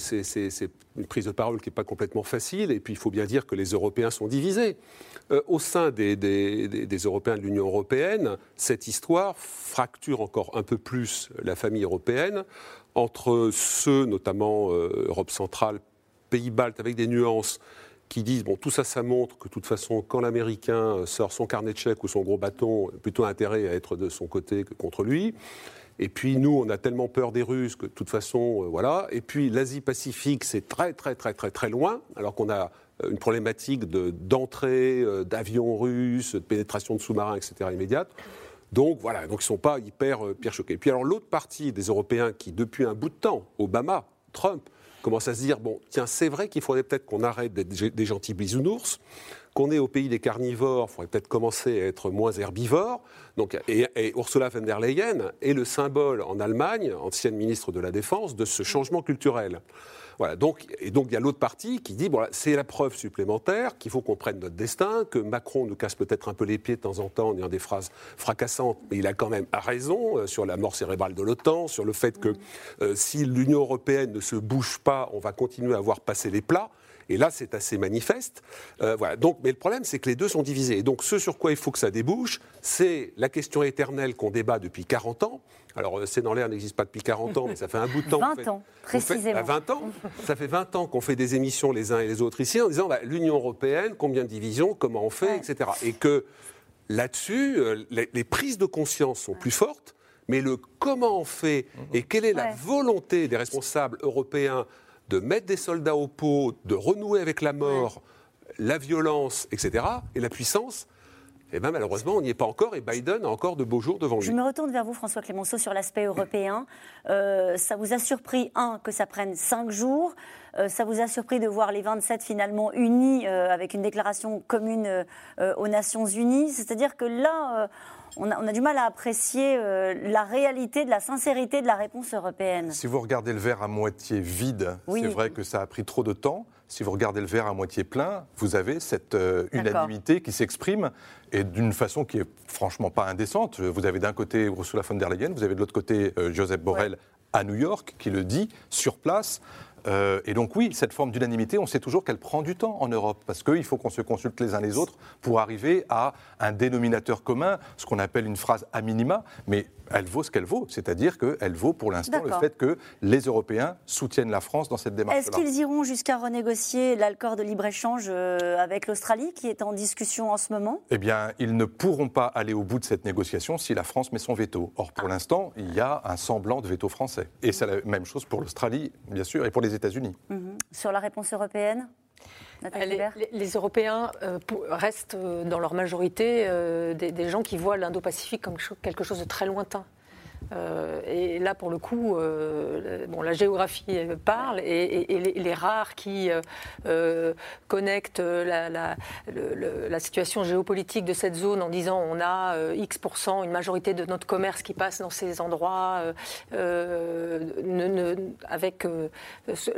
une prise de parole qui n'est pas complètement facile. Et puis, il faut bien dire que les Européens sont divisés. Au sein des Européens de l'Union européenne, cette histoire fracture encore un peu plus la famille européenne entre ceux, notamment Europe centrale, Pays-Baltes, avec des nuances, qui disent, bon, tout ça, ça montre que, de toute façon, quand l'Américain sort son carnet de chèques ou son gros bâton, plutôt intérêt à être de son côté que contre lui. Et puis, nous, on a tellement peur des Russes que, de toute façon, voilà. Et puis, l'Asie-Pacifique, c'est très, très, très, très, très loin, alors qu'on a une problématique d'entrée d'avions russes, de pénétration de sous-marins, etc., immédiate. Donc, voilà, donc ils ne sont pas hyper choqués. Puis, alors, l'autre partie des Européens qui, depuis un bout de temps, Obama, Trump, commence à se dire, bon, tiens, c'est vrai qu'il faudrait peut-être qu'on arrête d'être des gentils bisounours, qu'on est au pays des carnivores, il faudrait peut-être commencer à être moins herbivores. Donc, et Ursula von der Leyen est le symbole en Allemagne, ancienne ministre de la Défense, de ce changement culturel. Voilà, donc il y a l'autre partie qui dit, bon, là, c'est la preuve supplémentaire qu'il faut qu'on prenne notre destin, que Macron nous casse peut-être un peu les pieds de temps en temps en ayant des phrases fracassantes, mais il a quand même raison sur la mort cérébrale de l'OTAN, sur le fait que si l'Union européenne ne se bouge pas, on va continuer à voir passer les plats. Et là, c'est assez manifeste. Voilà. Donc, mais le problème, c'est que les deux sont divisés. Et donc, ce sur quoi il faut que ça débouche, c'est la question éternelle qu'on débat depuis 40 ans. Alors, c'est dans l'air, n'existe pas depuis 40 ans, mais ça fait un bout de temps. 20 ans qu'on fait des émissions les uns et les autres ici en disant bah, l'Union européenne, combien de divisions, comment on fait, etc. Et que là-dessus, les prises de conscience sont plus fortes, mais le comment on fait et quelle est la volonté des responsables européens de mettre des soldats au pot, de renouer avec la mort, la violence, etc., et la puissance, eh bien, malheureusement, on n'y est pas encore, et Biden a encore de beaux jours devant lui. Je me retourne vers vous, François Clémenceau, sur l'aspect européen. Ça vous a surpris, que ça prenne 5 jours. Ça vous a surpris de voir les 27 finalement unis avec une déclaration commune aux Nations Unies. C'est-à-dire que là, on a du mal à apprécier la réalité de la sincérité de la réponse européenne. Si vous regardez le verre à moitié vide, c'est vrai que ça a pris trop de temps. Si vous regardez le verre à moitié plein, vous avez cette unanimité qui s'exprime, et d'une façon qui est franchement pas indécente. Vous avez d'un côté Ursula von der Leyen, vous avez de l'autre côté Joseph Borrell à New York, qui le dit sur place. Et donc oui, cette forme d'unanimité, on sait toujours qu'elle prend du temps en Europe, parce qu'il faut qu'on se consulte les uns les autres pour arriver à un dénominateur commun, ce qu'on appelle une phrase a minima, mais elle vaut ce qu'elle vaut, c'est-à-dire qu'elle vaut pour l'instant le fait que les Européens soutiennent la France dans cette démarche-là. Est-ce qu'ils iront jusqu'à renégocier l'accord de libre-échange avec l'Australie, qui est en discussion en ce moment ? Eh bien, ils ne pourront pas aller au bout de cette négociation si la France met son veto. Or, pour l'instant, il y a un semblant de veto français. Et c'est la même chose pour l'Australie, bien sûr, et pour les États-Unis. Sur la réponse européenne ? Les Européens restent dans leur majorité des gens qui voient l'Indo-Pacifique comme quelque chose de très lointain. Et là, pour le coup, la géographie parle, et les rares qui connectent la situation géopolitique de cette zone en disant on a X%, une majorité de notre commerce qui passe dans ces endroits, avec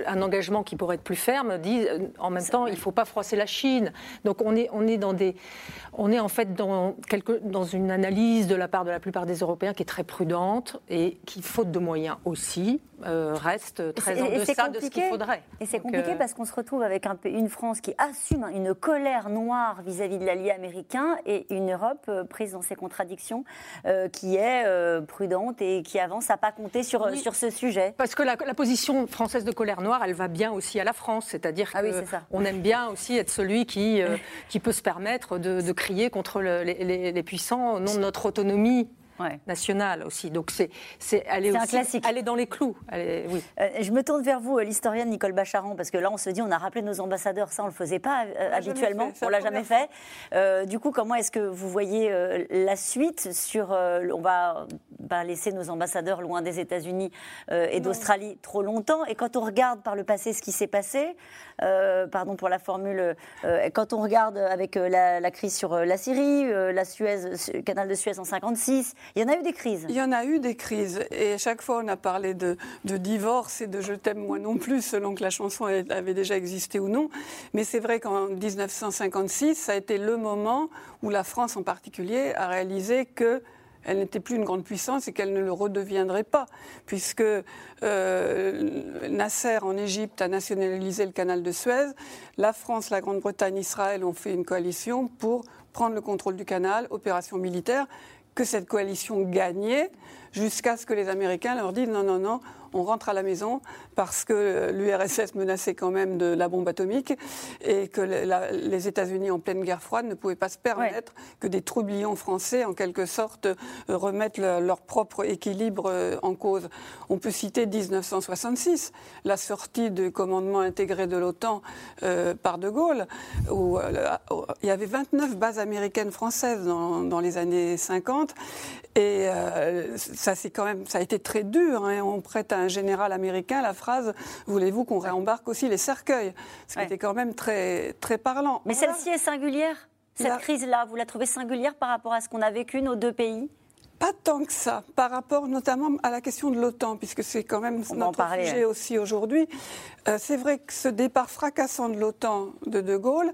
un engagement qui pourrait être plus ferme, disent en même temps il ne faut pas froisser la Chine. Donc on est en fait dans une analyse de la part de la plupart des Européens qui est très prudente, et qui, faute de moyens aussi, reste très en deçà de ce qu'il faudrait. Et c'est compliqué parce qu'on se retrouve avec une France qui assume une colère noire vis-à-vis de l'allié américain, et une Europe prise dans ses contradictions, qui est prudente et qui avance à pas compter sur ce sujet. Parce que la position française de colère noire, elle va bien aussi à la France, c'est-à-dire qu'on aime bien aussi être celui qui peut se permettre de crier contre les puissants au nom de notre autonomie. Nationale aussi, donc elle est dans les clous. Je me tourne vers vous, l'historienne Nicole Bacharan, parce que là on se dit on a rappelé nos ambassadeurs, ça on le faisait pas habituellement, on l'a jamais fait. Du coup, comment est-ce que vous voyez la suite sur on va laisser nos ambassadeurs loin des États-Unis et d'Australie trop longtemps, et quand on regarde par le passé ce qui s'est passé, pardon pour la formule, quand on regarde avec la crise sur la Syrie, le canal de Suez en 1956. Il y en a eu des crises. Il y en a eu des crises. Et à chaque fois, on a parlé de divorce et de « je t'aime, moi non plus », selon que la chanson avait déjà existé ou non. Mais c'est vrai qu'en 1956, ça a été le moment où la France en particulier a réalisé que elle n'était plus une grande puissance et qu'elle ne le redeviendrait pas, puisque Nasser en Égypte a nationalisé le canal de Suez, la France, la Grande-Bretagne, Israël ont fait une coalition pour prendre le contrôle du canal, opération militaire, que cette coalition gagnait jusqu'à ce que les Américains leur disent « non, non, non, on rentre à la maison » parce que l'URSS menaçait quand même de la bombe atomique et que les États-Unis en pleine guerre froide ne pouvaient pas se permettre que des troublions français, en quelque sorte, remettent leur propre équilibre en cause. On peut citer 1966, la sortie du commandement intégré de l'OTAN par De Gaulle, où il y avait 29 bases américaines françaises dans les années 50 et ça a été très dur, hein. On prête à un général américain la phrase « voulez-vous qu'on réembarque aussi les cercueils ?» Ce qui était quand même très, très parlant. Mais celle-ci est singulière, cette crise-là, vous la trouvez singulière par rapport à ce qu'on a vécu nos deux pays ? Pas tant que ça, par rapport notamment à la question de l'OTAN, puisque c'est quand même notre sujet aussi aujourd'hui. C'est vrai que ce départ fracassant de l'OTAN de De Gaulle,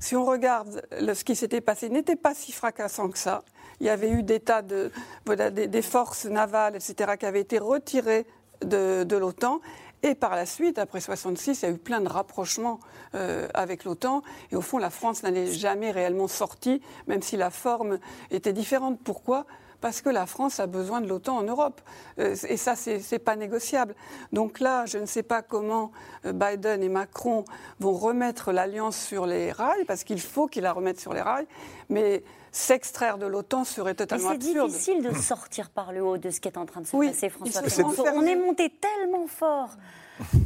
si on regarde ce qui s'était passé, n'était pas si fracassant que ça. Il y avait eu des tas des forces navales, etc., qui avaient été retirées de l'OTAN. Et par la suite, après 1966, il y a eu plein de rapprochements avec l'OTAN. Et au fond, la France n'en est jamais réellement sortie, même si la forme était différente. Pourquoi ? Parce que la France a besoin de l'OTAN en Europe. Et ça, c'est pas négociable. Donc là, je ne sais pas comment Biden et Macron vont remettre l'alliance sur les rails, parce qu'il faut qu'ils la remettent sur les rails. Mais s'extraire de l'OTAN serait totalement absurde. Mais c'est difficile de sortir par le haut de ce qui est en train de se passer, François Clémenceau. On est monté tellement fort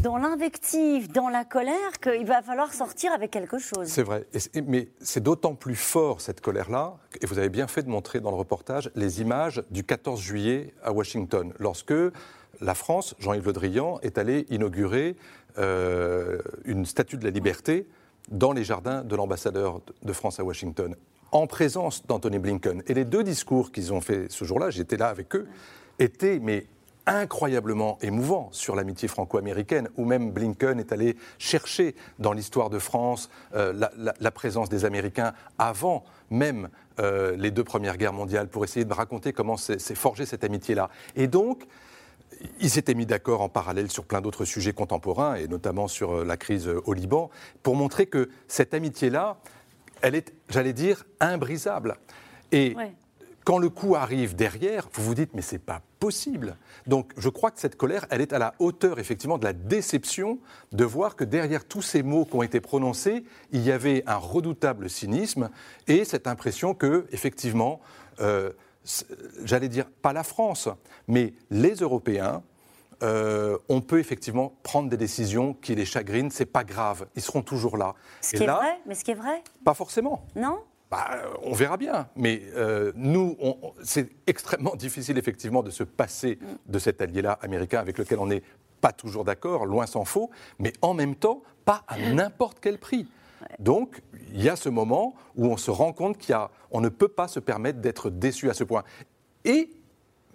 dans l'invective, dans la colère, qu'il va falloir sortir avec quelque chose. C'est vrai, mais c'est d'autant plus fort cette colère-là, et vous avez bien fait de montrer dans le reportage les images du 14 juillet à Washington, lorsque la France, Jean-Yves Le Drian, est allé inaugurer une statue de la liberté dans les jardins de l'ambassadeur de France à Washington, en présence d'Anthony Blinken. Et les deux discours qu'ils ont faits ce jour-là, j'étais là avec eux, étaient incroyablement émouvant sur l'amitié franco-américaine, où même Blinken est allé chercher dans l'histoire de France la présence des Américains avant même les deux premières guerres mondiales, pour essayer de raconter comment s'est forgée cette amitié-là. Et donc, ils s'étaient mis d'accord en parallèle sur plein d'autres sujets contemporains, et notamment sur la crise au Liban, pour montrer que cette amitié-là, elle est, j'allais dire, imbrisable. Et quand le coup arrive derrière, vous vous dites « mais c'est pas possible ». Donc je crois que cette colère, elle est à la hauteur effectivement de la déception de voir que derrière tous ces mots qui ont été prononcés, il y avait un redoutable cynisme et cette impression que, effectivement, j'allais dire pas la France, mais les Européens, on peut effectivement prendre des décisions qui les chagrinent, c'est pas grave, ils seront toujours là. Ce qui est vrai ? Pas forcément. Non ? On verra bien, mais nous, c'est extrêmement difficile effectivement de se passer de cet allié-là américain avec lequel on n'est pas toujours d'accord, loin s'en faut, mais en même temps, pas à n'importe quel prix. Donc, il y a ce moment où on se rend compte qu'on ne peut pas se permettre d'être déçu à ce point. Et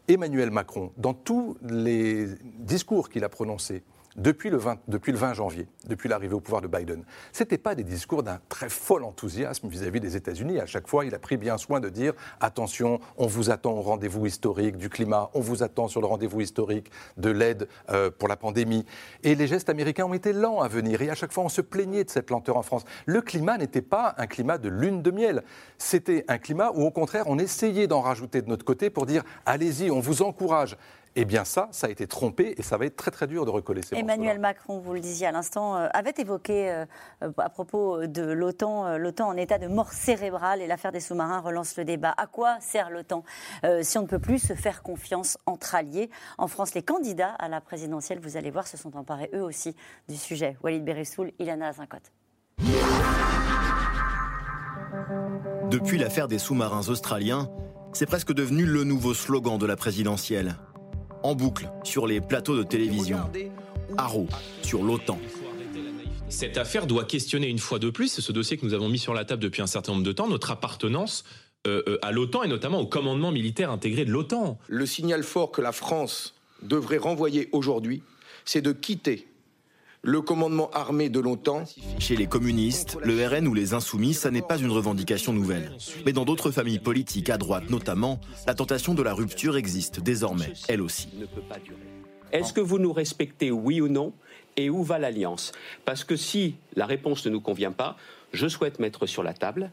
Emmanuel Macron, dans tous les discours qu'il a prononcés, depuis le 20 janvier, depuis l'arrivée au pouvoir de Biden, ce n'était pas des discours d'un très fol enthousiasme vis-à-vis des États-Unis. À chaque fois, il a pris bien soin de dire « attention, on vous attend au rendez-vous historique du climat, on vous attend sur le rendez-vous historique de l'aide pour la pandémie ». Et les gestes américains ont été lents à venir et à chaque fois, on se plaignait de cette lenteur en France. Le climat n'était pas un climat de lune de miel, c'était un climat où, au contraire, on essayait d'en rajouter de notre côté pour dire « allez-y, on vous encourage ». Eh bien ça a été trompé et ça va être très très dur de recoller ces morceaux. Emmanuel Macron, vous le disiez à l'instant, avait évoqué à propos de l'OTAN en état de mort cérébrale et l'affaire des sous-marins relance le débat. À quoi sert l'OTAN si on ne peut plus se faire confiance entre alliés ? En France, les candidats à la présidentielle, vous allez voir, se sont emparés eux aussi du sujet. Walid Beressoul, Ilana Azincote. Depuis l'affaire des sous-marins australiens, c'est presque devenu le nouveau slogan de la présidentielle. En boucle, sur les plateaux de télévision. Haro, sur l'OTAN. Cette affaire doit questionner une fois de plus, c'est ce dossier que nous avons mis sur la table depuis un certain nombre de temps, notre appartenance à l'OTAN et notamment au commandement militaire intégré de l'OTAN. Le signal fort que la France devrait renvoyer aujourd'hui, c'est de quitter le commandement armé de l'OTAN. Chez les communistes, le RN ou les insoumis, ça n'est pas une revendication nouvelle. Mais dans d'autres familles politiques, à droite notamment, la tentation de la rupture existe désormais, elle aussi. Est-ce que vous nous respectez, oui ou non ? Et où va l'alliance ? Parce que si la réponse ne nous convient pas, je souhaite mettre sur la table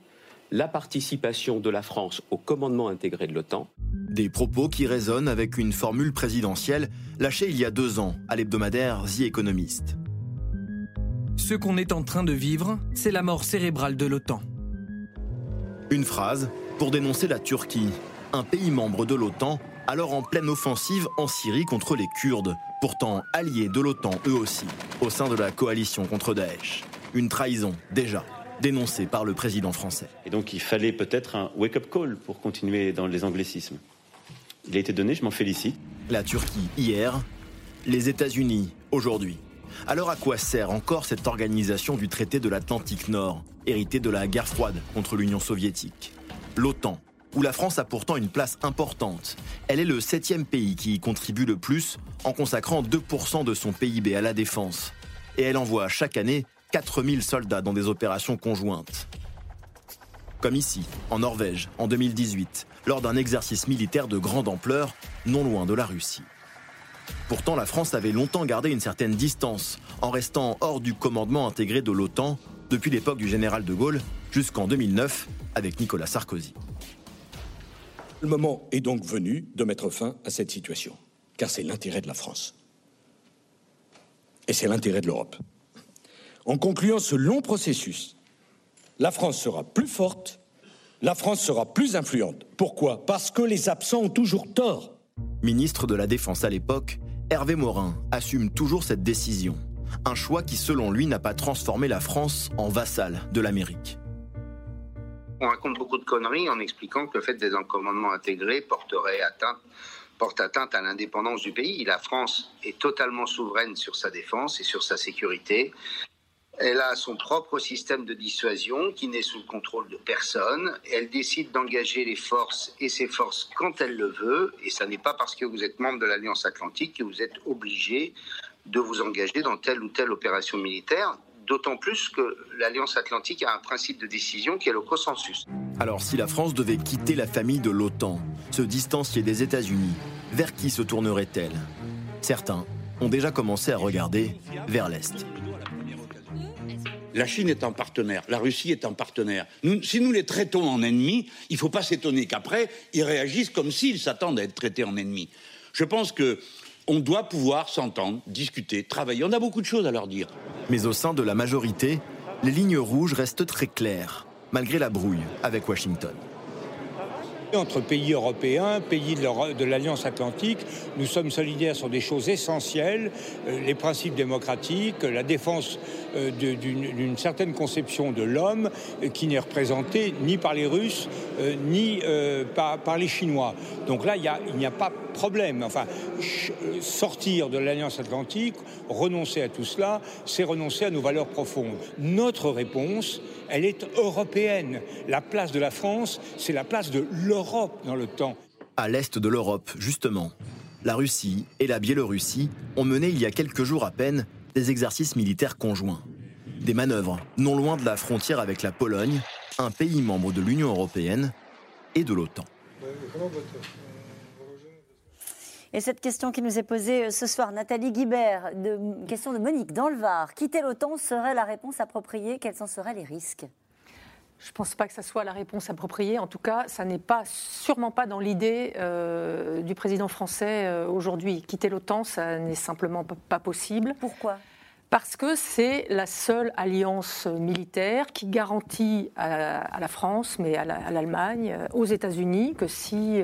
la participation de la France au commandement intégré de l'OTAN. Des propos qui résonnent avec une formule présidentielle lâchée il y a 2 ans à l'hebdomadaire The Economist. Ce qu'on est en train de vivre, c'est la mort cérébrale de l'OTAN. Une phrase pour dénoncer la Turquie, un pays membre de l'OTAN, alors en pleine offensive en Syrie contre les Kurdes, pourtant alliés de l'OTAN eux aussi, au sein de la coalition contre Daesh. Une trahison, déjà, dénoncée par le président français. Et donc il fallait peut-être un wake-up call pour continuer dans les anglicismes. Il a été donné, je m'en félicite. La Turquie hier, les États-Unis aujourd'hui. Alors à quoi sert encore cette organisation du traité de l'Atlantique Nord, héritée de la guerre froide contre l'Union soviétique ? L'OTAN, où la France a pourtant une place importante. Elle est le 7e pays qui y contribue le plus, en consacrant 2% de son PIB à la défense. Et elle envoie chaque année 4000 soldats dans des opérations conjointes. Comme ici, en Norvège, en 2018, lors d'un exercice militaire de grande ampleur, non loin de la Russie. Pourtant, la France avait longtemps gardé une certaine distance, en restant hors du commandement intégré de l'OTAN, depuis l'époque du général de Gaulle, jusqu'en 2009, avec Nicolas Sarkozy. Le moment est donc venu de mettre fin à cette situation, car c'est l'intérêt de la France. Et c'est l'intérêt de l'Europe. En concluant ce long processus, la France sera plus forte, la France sera plus influente. Pourquoi ? Parce que les absents ont toujours tort. Ministre de la Défense à l'époque, Hervé Morin assume toujours cette décision. Un choix qui, selon lui, n'a pas transformé la France en vassale de l'Amérique. On raconte beaucoup de conneries en expliquant que le fait d'être dans le commandement intégré porte atteinte à l'indépendance du pays. La France est totalement souveraine sur sa défense et sur sa sécurité. Elle a son propre système de dissuasion qui n'est sous le contrôle de personne. Elle décide d'engager les forces et ses forces quand elle le veut. Et ça n'est pas parce que vous êtes membre de l'Alliance Atlantique que vous êtes obligé de vous engager dans telle ou telle opération militaire. D'autant plus que l'Alliance Atlantique a un principe de décision qui est le consensus. Alors si la France devait quitter la famille de l'OTAN, se distancier des États-Unis, vers qui se tournerait-elle ? Certains ont déjà commencé à regarder vers l'Est. La Chine est un partenaire, la Russie est un partenaire. Si nous les traitons en ennemis, il ne faut pas s'étonner qu'après, ils réagissent comme s'ils s'attendent à être traités en ennemis. Je pense qu'on doit pouvoir s'entendre, discuter, travailler. On a beaucoup de choses à leur dire. Mais au sein de la majorité, les lignes rouges restent très claires, malgré la brouille avec Washington. Entre pays européens, pays de l'Alliance Atlantique, nous sommes solidaires sur des choses essentielles, les principes démocratiques, la défense d'une certaine conception de l'homme qui n'est représentée ni par les Russes, ni par les Chinois. Donc là, il n'y a pas de problème. Enfin, sortir de l'Alliance Atlantique, renoncer à tout cela, c'est renoncer à nos valeurs profondes. Notre réponse, elle est européenne. La place de la France, c'est la place de l'Europe dans le temps. À l'est de l'Europe, justement, la Russie et la Biélorussie ont mené il y a quelques jours à peine des exercices militaires conjoints. Des manœuvres non loin de la frontière avec la Pologne, un pays membre de l'Union européenne et de l'OTAN. Et cette question qui nous est posée ce soir, Nathalie Guibert, question de Monique dans le Var. Quitter l'OTAN serait la réponse appropriée ? Quels en seraient les risques ? Je ne pense pas que ça soit la réponse appropriée. En tout cas, ça n'est pas, sûrement pas dans l'idée du président français aujourd'hui. Quitter l'OTAN, ça n'est simplement pas possible. Pourquoi ? Parce que c'est la seule alliance militaire qui garantit à la France, mais à l'Allemagne, aux États-Unis, que si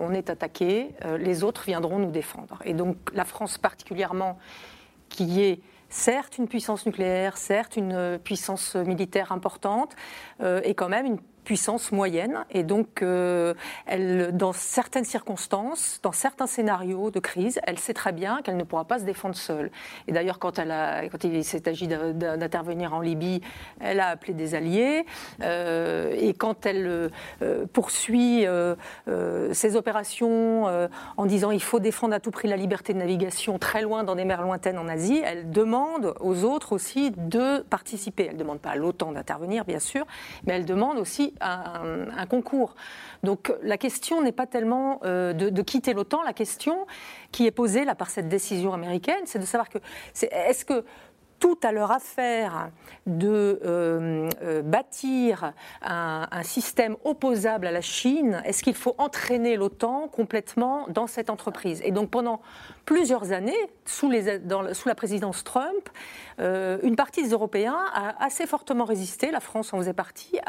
on est attaqué, les autres viendront nous défendre. Et donc la France particulièrement, qui est certes une puissance nucléaire, certes une puissance militaire importante, et quand même une puissance moyenne. Et donc, elle, dans certaines circonstances, dans certains scénarios de crise, elle sait très bien qu'elle ne pourra pas se défendre seule. Et d'ailleurs, quand il s'est agi d'intervenir en Libye, elle a appelé des alliés. Et quand elle poursuit ses opérations en disant il faut défendre à tout prix la liberté de navigation très loin dans des mers lointaines en Asie, elle demande aux autres aussi de participer. Elle ne demande pas à l'OTAN d'intervenir, bien sûr, mais elle demande aussi un concours. Donc la question n'est pas tellement de quitter l'OTAN, la question qui est posée là par cette décision américaine, c'est de savoir que est-ce que tout à leur affaire de bâtir un système opposable à la Chine, est-ce qu'il faut entraîner l'OTAN complètement dans cette entreprise ? Et donc pendant plusieurs années, sous la présidence Trump, une partie des Européens a assez fortement résisté, la France en faisait partie,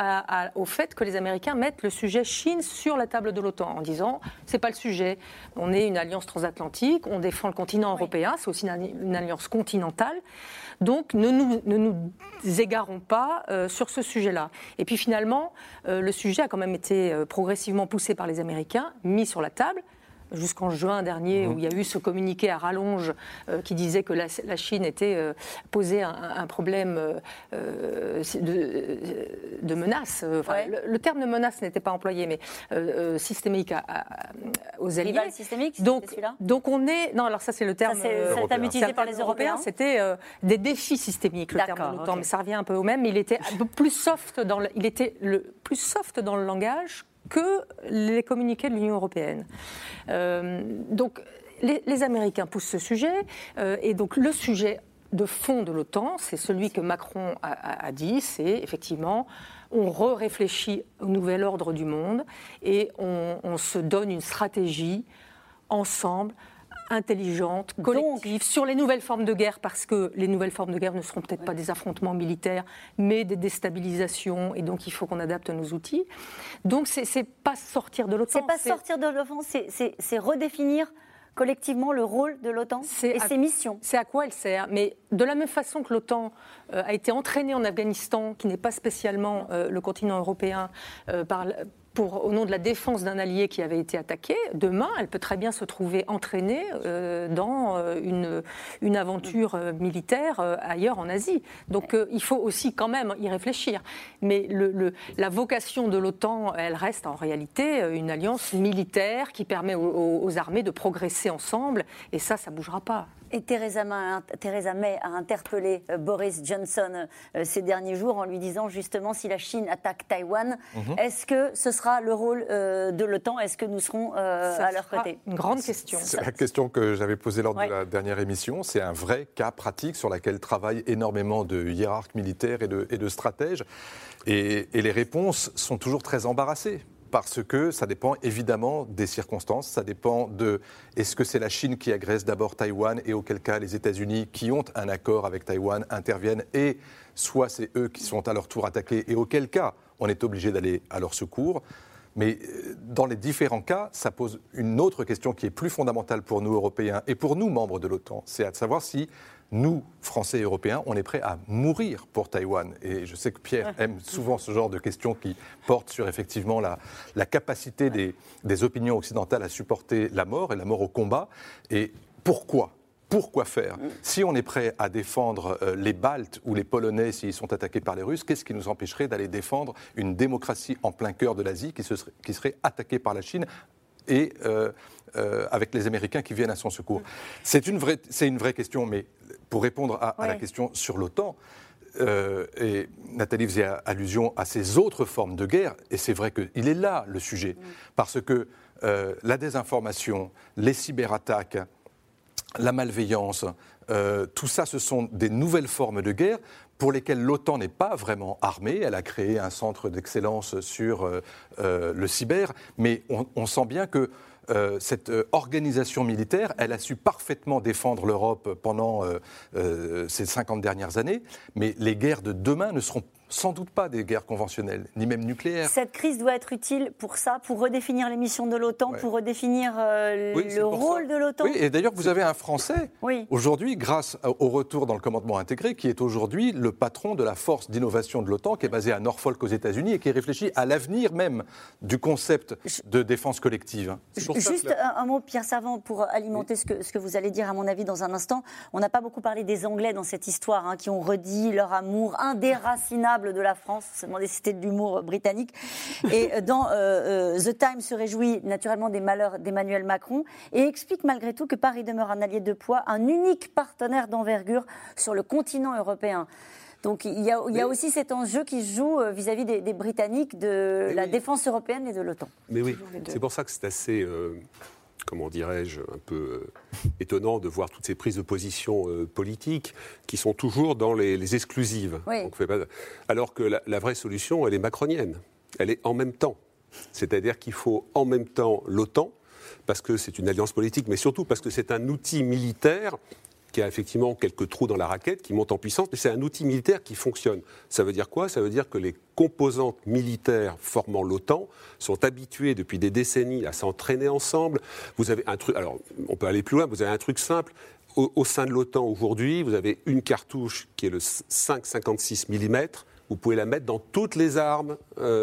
au fait que les Américains mettent le sujet Chine sur la table de l'OTAN, en disant « c'est pas le sujet, on est une alliance transatlantique, on défend le continent européen, c'est aussi une alliance continentale ». Donc ne nous égarons pas sur ce sujet-là. Et puis finalement, le sujet a quand même été progressivement poussé par les Américains, mis sur la table, jusqu'en juin dernier, où il y a eu ce communiqué à rallonge qui disait que la Chine était posée un problème de menace. Enfin, le terme de menace n'était pas employé, mais systémique aux alliés. Rival systémique, donc, celui-là ? Donc on est... Non, alors ça, c'est le terme... Ça, c'est utilisé par les Européens. C'était des défis systémiques, le terme de l'OTAN, mais ça revient un peu au même. Mais il était plus soft dans le langage que les communiqués de l'Union européenne. Donc les Américains poussent ce sujet, et donc le sujet de fond de l'OTAN, c'est celui que Macron a dit, c'est effectivement on réfléchit au nouvel ordre du monde et on se donne une stratégie ensemble, intelligente, collective, donc, sur les nouvelles formes de guerre, parce que les nouvelles formes de guerre ne seront peut-être pas des affrontements militaires, mais des déstabilisations, et donc il faut qu'on adapte nos outils. Donc c'est pas sortir de l'OTAN. C'est pas sortir de l'OTAN, c'est redéfinir collectivement le rôle de l'OTAN et ses missions. C'est à quoi elle sert. Mais de la même façon que l'OTAN a été entraînée en Afghanistan, qui n'est pas spécialement le continent européen, au nom de la défense d'un allié qui avait été attaqué, demain, elle peut très bien se trouver entraînée dans une aventure militaire ailleurs en Asie. Donc il faut aussi quand même y réfléchir. Mais la vocation de l'OTAN, elle reste en réalité une alliance militaire qui permet aux armées de progresser ensemble. Et ça ne bougera pas. Et Theresa May a interpellé Boris Johnson ces derniers jours en lui disant justement si la Chine attaque Taïwan, est-ce que ce sera le rôle de l'OTAN ? Est-ce que nous serons à leur côté ? Une grande question. C'est la question que j'avais posée lors de la dernière émission. C'est un vrai cas pratique sur lequel travaillent énormément de hiérarques militaires et de stratèges. Et les réponses sont toujours très embarrassées. Parce que ça dépend évidemment des circonstances, ça dépend de est-ce que c'est la Chine qui agresse d'abord Taïwan et auquel cas les États-Unis qui ont un accord avec Taïwan interviennent et soit c'est eux qui sont à leur tour attaqués et auquel cas on est obligé d'aller à leur secours. Mais dans les différents cas, ça pose une autre question qui est plus fondamentale pour nous Européens et pour nous membres de l'OTAN, c'est à savoir si nous, Français et Européens, on est prêts à mourir pour Taïwan. Et je sais que Pierre aime souvent ce genre de questions qui portent sur effectivement la capacité des opinions occidentales à supporter la mort et la mort au combat. Et pourquoi ? Pourquoi faire ? Si on est prêt à défendre les Baltes ou les Polonais s'ils sont attaqués par les Russes, qu'est-ce qui nous empêcherait d'aller défendre une démocratie en plein cœur de l'Asie qui serait attaquée par la Chine et avec les Américains qui viennent à son secours. C'est une vraie question, mais pour répondre à la question sur l'OTAN, et Nathalie faisait allusion à ces autres formes de guerre, et c'est vrai qu'il est là le sujet, parce que la désinformation, les cyberattaques, la malveillance, tout ça, ce sont des nouvelles formes de guerre pour lesquelles l'OTAN n'est pas vraiment armée. Elle a créé un centre d'excellence sur le cyber, mais on sent bien que cette organisation militaire, elle a su parfaitement défendre l'Europe pendant ces 50 dernières années, mais les guerres de demain ne seront sans doute pas des guerres conventionnelles, ni même nucléaires. Cette crise doit être utile pour ça, pour redéfinir les missions de l'OTAN, pour redéfinir le rôle de l'OTAN. Oui, et d'ailleurs, vous avez un Français, aujourd'hui, grâce au retour dans le commandement intégré, qui est aujourd'hui le patron de la force d'innovation de l'OTAN, qui est basée à Norfolk aux États-Unis et qui réfléchit à l'avenir même du concept de défense collective. Juste un mot, Pierre Servant, pour alimenter ce que vous allez dire, à mon avis, dans un instant. On n'a pas beaucoup parlé des Anglais dans cette histoire, hein, qui ont redit leur amour indéracinable de la France, seulement des cités de l'humour britannique. Et dans The Times se réjouit naturellement des malheurs d'Emmanuel Macron et explique malgré tout que Paris demeure un allié de poids, un unique partenaire d'envergure sur le continent européen. Donc il y a aussi cet enjeu qui se joue vis-à-vis des Britanniques, de la défense européenne et de l'OTAN. Mais oui, c'est pour ça que c'est assez... comment dirais-je, un peu étonnant de voir toutes ces prises de position politiques qui sont toujours dans les exclusives. Oui. Donc, alors que la vraie solution, elle est macronienne. Elle est en même temps. C'est-à-dire qu'il faut en même temps l'OTAN, parce que c'est une alliance politique, mais surtout parce que c'est un outil militaire qui a effectivement quelques trous dans la raquette, qui monte en puissance, mais c'est un outil militaire qui fonctionne. Ça veut dire quoi ? Ça veut dire que les composantes militaires formant l'OTAN sont habituées depuis des décennies à s'entraîner ensemble. Vous avez un truc, alors on peut aller plus loin, vous avez un truc simple. Au sein de l'OTAN aujourd'hui, vous avez une cartouche qui est le 5,56 mm. Vous pouvez la mettre dans toutes les armes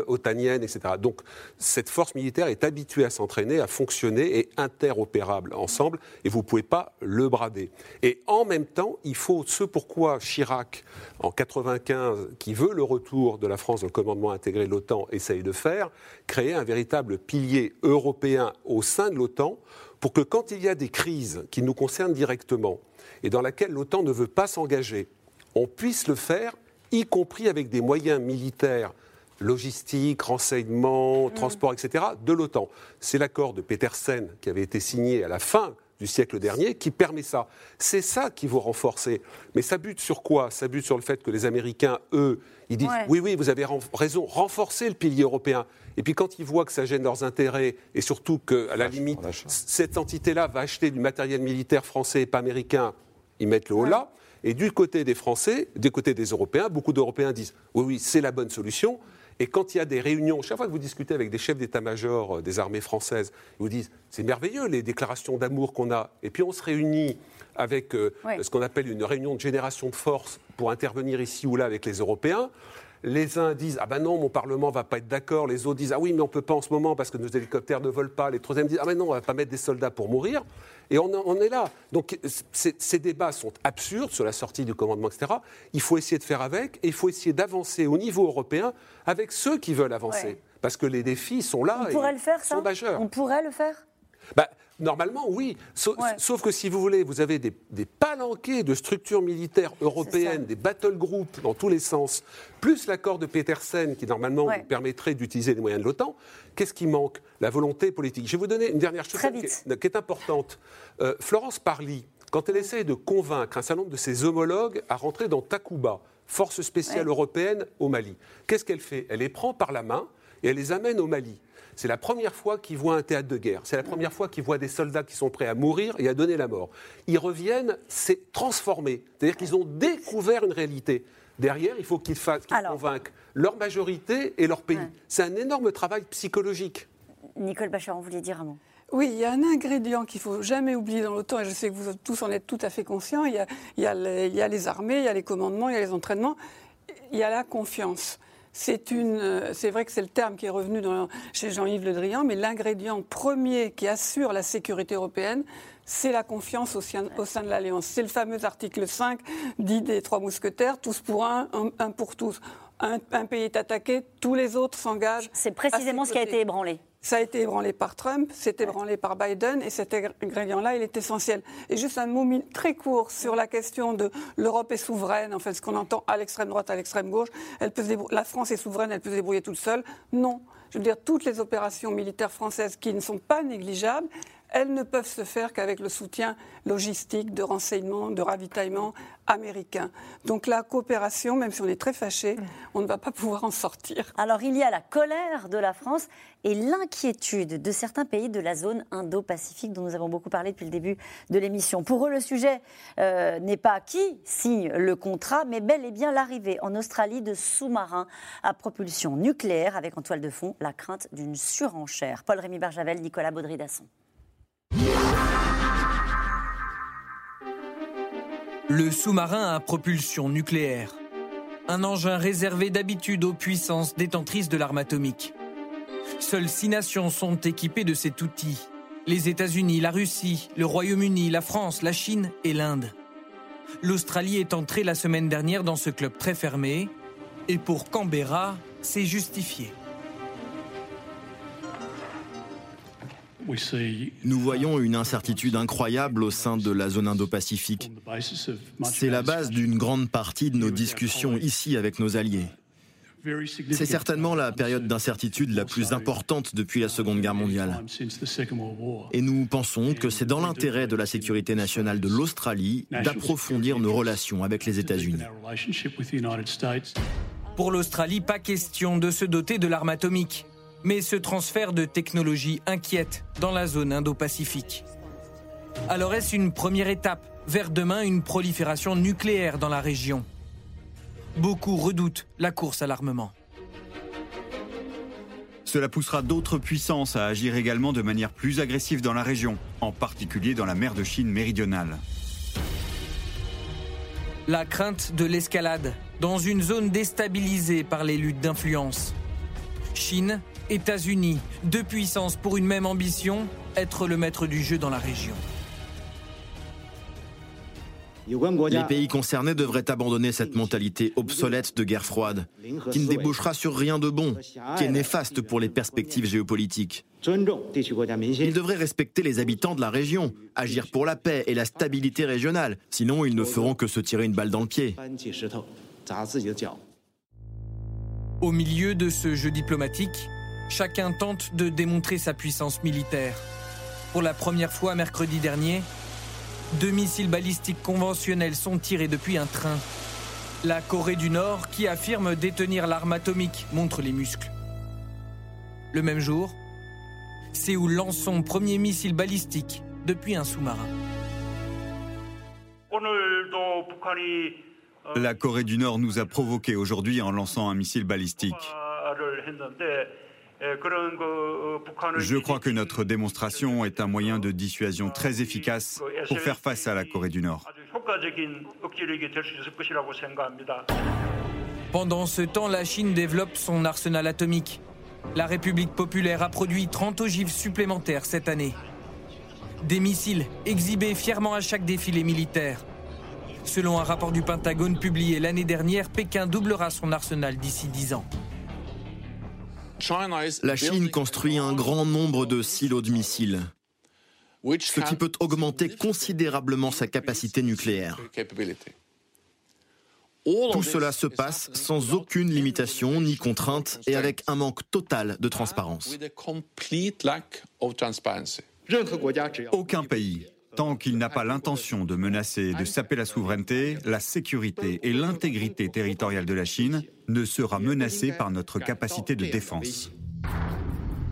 otaniennes, etc. Donc, cette force militaire est habituée à s'entraîner, à fonctionner et interopérable ensemble, et vous ne pouvez pas le brader. Et en même temps, il faut ce pourquoi Chirac, en 1995, qui veut le retour de la France dans le commandement intégré de l'OTAN, essaye de faire, créer un véritable pilier européen au sein de l'OTAN pour que quand il y a des crises qui nous concernent directement et dans lesquelles l'OTAN ne veut pas s'engager, on puisse le faire y compris avec des moyens militaires, logistiques, renseignements, transports, etc., de l'OTAN. C'est l'accord de Petersen qui avait été signé à la fin du siècle dernier qui permet ça. C'est ça qui vous renforce. Mais ça bute sur quoi ? Ça bute sur le fait que les Américains, eux, ils disent « Oui, vous avez raison, renforcez le pilier européen ». Et puis quand ils voient que ça gêne leurs intérêts et surtout qu'à la limite, cette entité-là va acheter du matériel militaire français et pas américain, ils mettent le haut là. Et du côté des Français, du côté des Européens, beaucoup d'Européens disent « oui, c'est la bonne solution ». Et quand il y a des réunions, chaque fois que vous discutez avec des chefs d'état-major des armées françaises, ils vous disent « c'est merveilleux les déclarations d'amour qu'on a ». Et puis on se réunit avec ce qu'on appelle une réunion de génération de force pour intervenir ici ou là avec les Européens. Les uns disent « ah ben non, mon Parlement ne va pas être d'accord ». Les autres disent « ah oui, mais on ne peut pas en ce moment parce que nos hélicoptères ne volent pas ». Les troisièmes disent « ah ben non, on ne va pas mettre des soldats pour mourir ». Et on est là. Donc ces débats sont absurdes sur la sortie du commandement, etc. Il faut essayer de faire avec et il faut essayer d'avancer au niveau européen avec ceux qui veulent avancer. Ouais. Parce que les défis sont là sont majeurs. On pourrait le faire ? Normalement, oui. Sauf que si vous voulez, vous avez des palanquées de structures militaires européennes, des battle groups dans tous les sens, plus l'accord de Petersen qui, normalement, vous permettrait d'utiliser les moyens de l'OTAN. Qu'est-ce qui manque ? La volonté politique. Je vais vous donner une dernière chose qui est importante. Florence Parly, quand elle essaye de convaincre un certain nombre de ses homologues à rentrer dans Takuba, force spéciale européenne au Mali, qu'est-ce qu'elle fait ? Elle les prend par la main et elle les amène au Mali. C'est la première fois qu'ils voient un théâtre de guerre. C'est la première fois qu'ils voient des soldats qui sont prêts à mourir et à donner la mort. Ils reviennent, c'est transformé. C'est-à-dire qu'ils ont découvert une réalité. Derrière, il faut qu'ils convainquent leur majorité et leur pays. Ouais. C'est un énorme travail psychologique. Nicole Bacharan, vous vouliez dire un mot ? Oui, il y a un ingrédient qu'il ne faut jamais oublier dans l'OTAN, et je sais que vous tous en êtes tout à fait conscients. Il y a les armées, il y a les commandements, il y a les entraînements, il y a la confiance. C'est vrai que c'est le terme qui est revenu chez Jean-Yves Le Drian, mais l'ingrédient premier qui assure la sécurité européenne, c'est la confiance au sein de l'Alliance. C'est le fameux article 5 dit des trois mousquetaires, tous pour un pour tous. Un pays est attaqué, tous les autres s'engagent. C'est précisément ce qui a été ébranlé. Ça a été ébranlé par Trump, c'est ébranlé par Biden, et cet ingrédient-là, il est essentiel. Et juste un mot très court sur la question de l'Europe est souveraine, enfin ce qu'on entend à l'extrême droite, à l'extrême gauche, la France est souveraine, elle peut se débrouiller toute seule. Non, je veux dire, toutes les opérations militaires françaises qui ne sont pas négligeables, elles ne peuvent se faire qu'avec le soutien logistique, de renseignement, de ravitaillement américain. Donc la coopération, même si on est très fâché, on ne va pas pouvoir en sortir. Alors il y a la colère de la France et l'inquiétude de certains pays de la zone Indo-Pacifique dont nous avons beaucoup parlé depuis le début de l'émission. Pour eux, le sujet n'est pas qui signe le contrat, mais bel et bien l'arrivée en Australie de sous-marins à propulsion nucléaire avec en toile de fond la crainte d'une surenchère. Paul-Rémy Barjavel, Nicolas Baudry-Dasson. Le sous-marin à propulsion nucléaire. Un engin réservé d'habitude aux puissances détentrices de l'arme atomique. Seules 6 nations sont équipées de cet outil. Les États-Unis, la Russie, le Royaume-Uni, la France, la Chine et l'Inde. L'Australie est entrée la semaine dernière dans ce club très fermé. Et pour Canberra, c'est justifié. Nous voyons une incertitude incroyable au sein de la zone Indo-Pacifique. C'est la base d'une grande partie de nos discussions ici avec nos alliés. C'est certainement la période d'incertitude la plus importante depuis la Seconde Guerre mondiale. Et nous pensons que c'est dans l'intérêt de la sécurité nationale de l'Australie d'approfondir nos relations avec les États-Unis. Pour l'Australie, pas question de se doter de l'arme atomique. Mais ce transfert de technologie inquiète dans la zone Indo-Pacifique. Alors est-ce une première étape vers demain une prolifération nucléaire dans la région ? Beaucoup redoutent la course à l'armement. Cela poussera d'autres puissances à agir également de manière plus agressive dans la région, en particulier dans la mer de Chine méridionale. La crainte de l'escalade dans une zone déstabilisée par les luttes d'influence. Chine, États-Unis, 2 puissances pour une même ambition, être le maître du jeu dans la région. Les pays concernés devraient abandonner cette mentalité obsolète de guerre froide, qui ne débouchera sur rien de bon, qui est néfaste pour les perspectives géopolitiques. Ils devraient respecter les habitants de la région, agir pour la paix et la stabilité régionale, sinon ils ne feront que se tirer une balle dans le pied. Au milieu de ce jeu diplomatique, chacun tente de démontrer sa puissance militaire. Pour la première fois mercredi dernier, 2 missiles balistiques conventionnels sont tirés depuis un train. La Corée du Nord, qui affirme détenir l'arme atomique, montre les muscles. Le même jour, Séoul lance son premier missile balistique depuis un sous-marin. La Corée du Nord nous a provoqués aujourd'hui en lançant un missile balistique. Je crois que notre démonstration est un moyen de dissuasion très efficace pour faire face à la Corée du Nord. Pendant ce temps, la Chine développe son arsenal atomique. La République populaire a produit 30 ogives supplémentaires cette année. Des missiles exhibés fièrement à chaque défilé militaire. Selon un rapport du Pentagone publié l'année dernière, Pékin doublera son arsenal d'ici 10 ans. La Chine construit un grand nombre de silos de missiles, ce qui peut augmenter considérablement sa capacité nucléaire. Tout cela se passe sans aucune limitation ni contrainte et avec un manque total de transparence. Aucun pays, tant qu'il n'a pas l'intention de menacer et de saper la souveraineté, la sécurité et l'intégrité territoriale de la Chine, ne sera menacé par notre capacité de défense.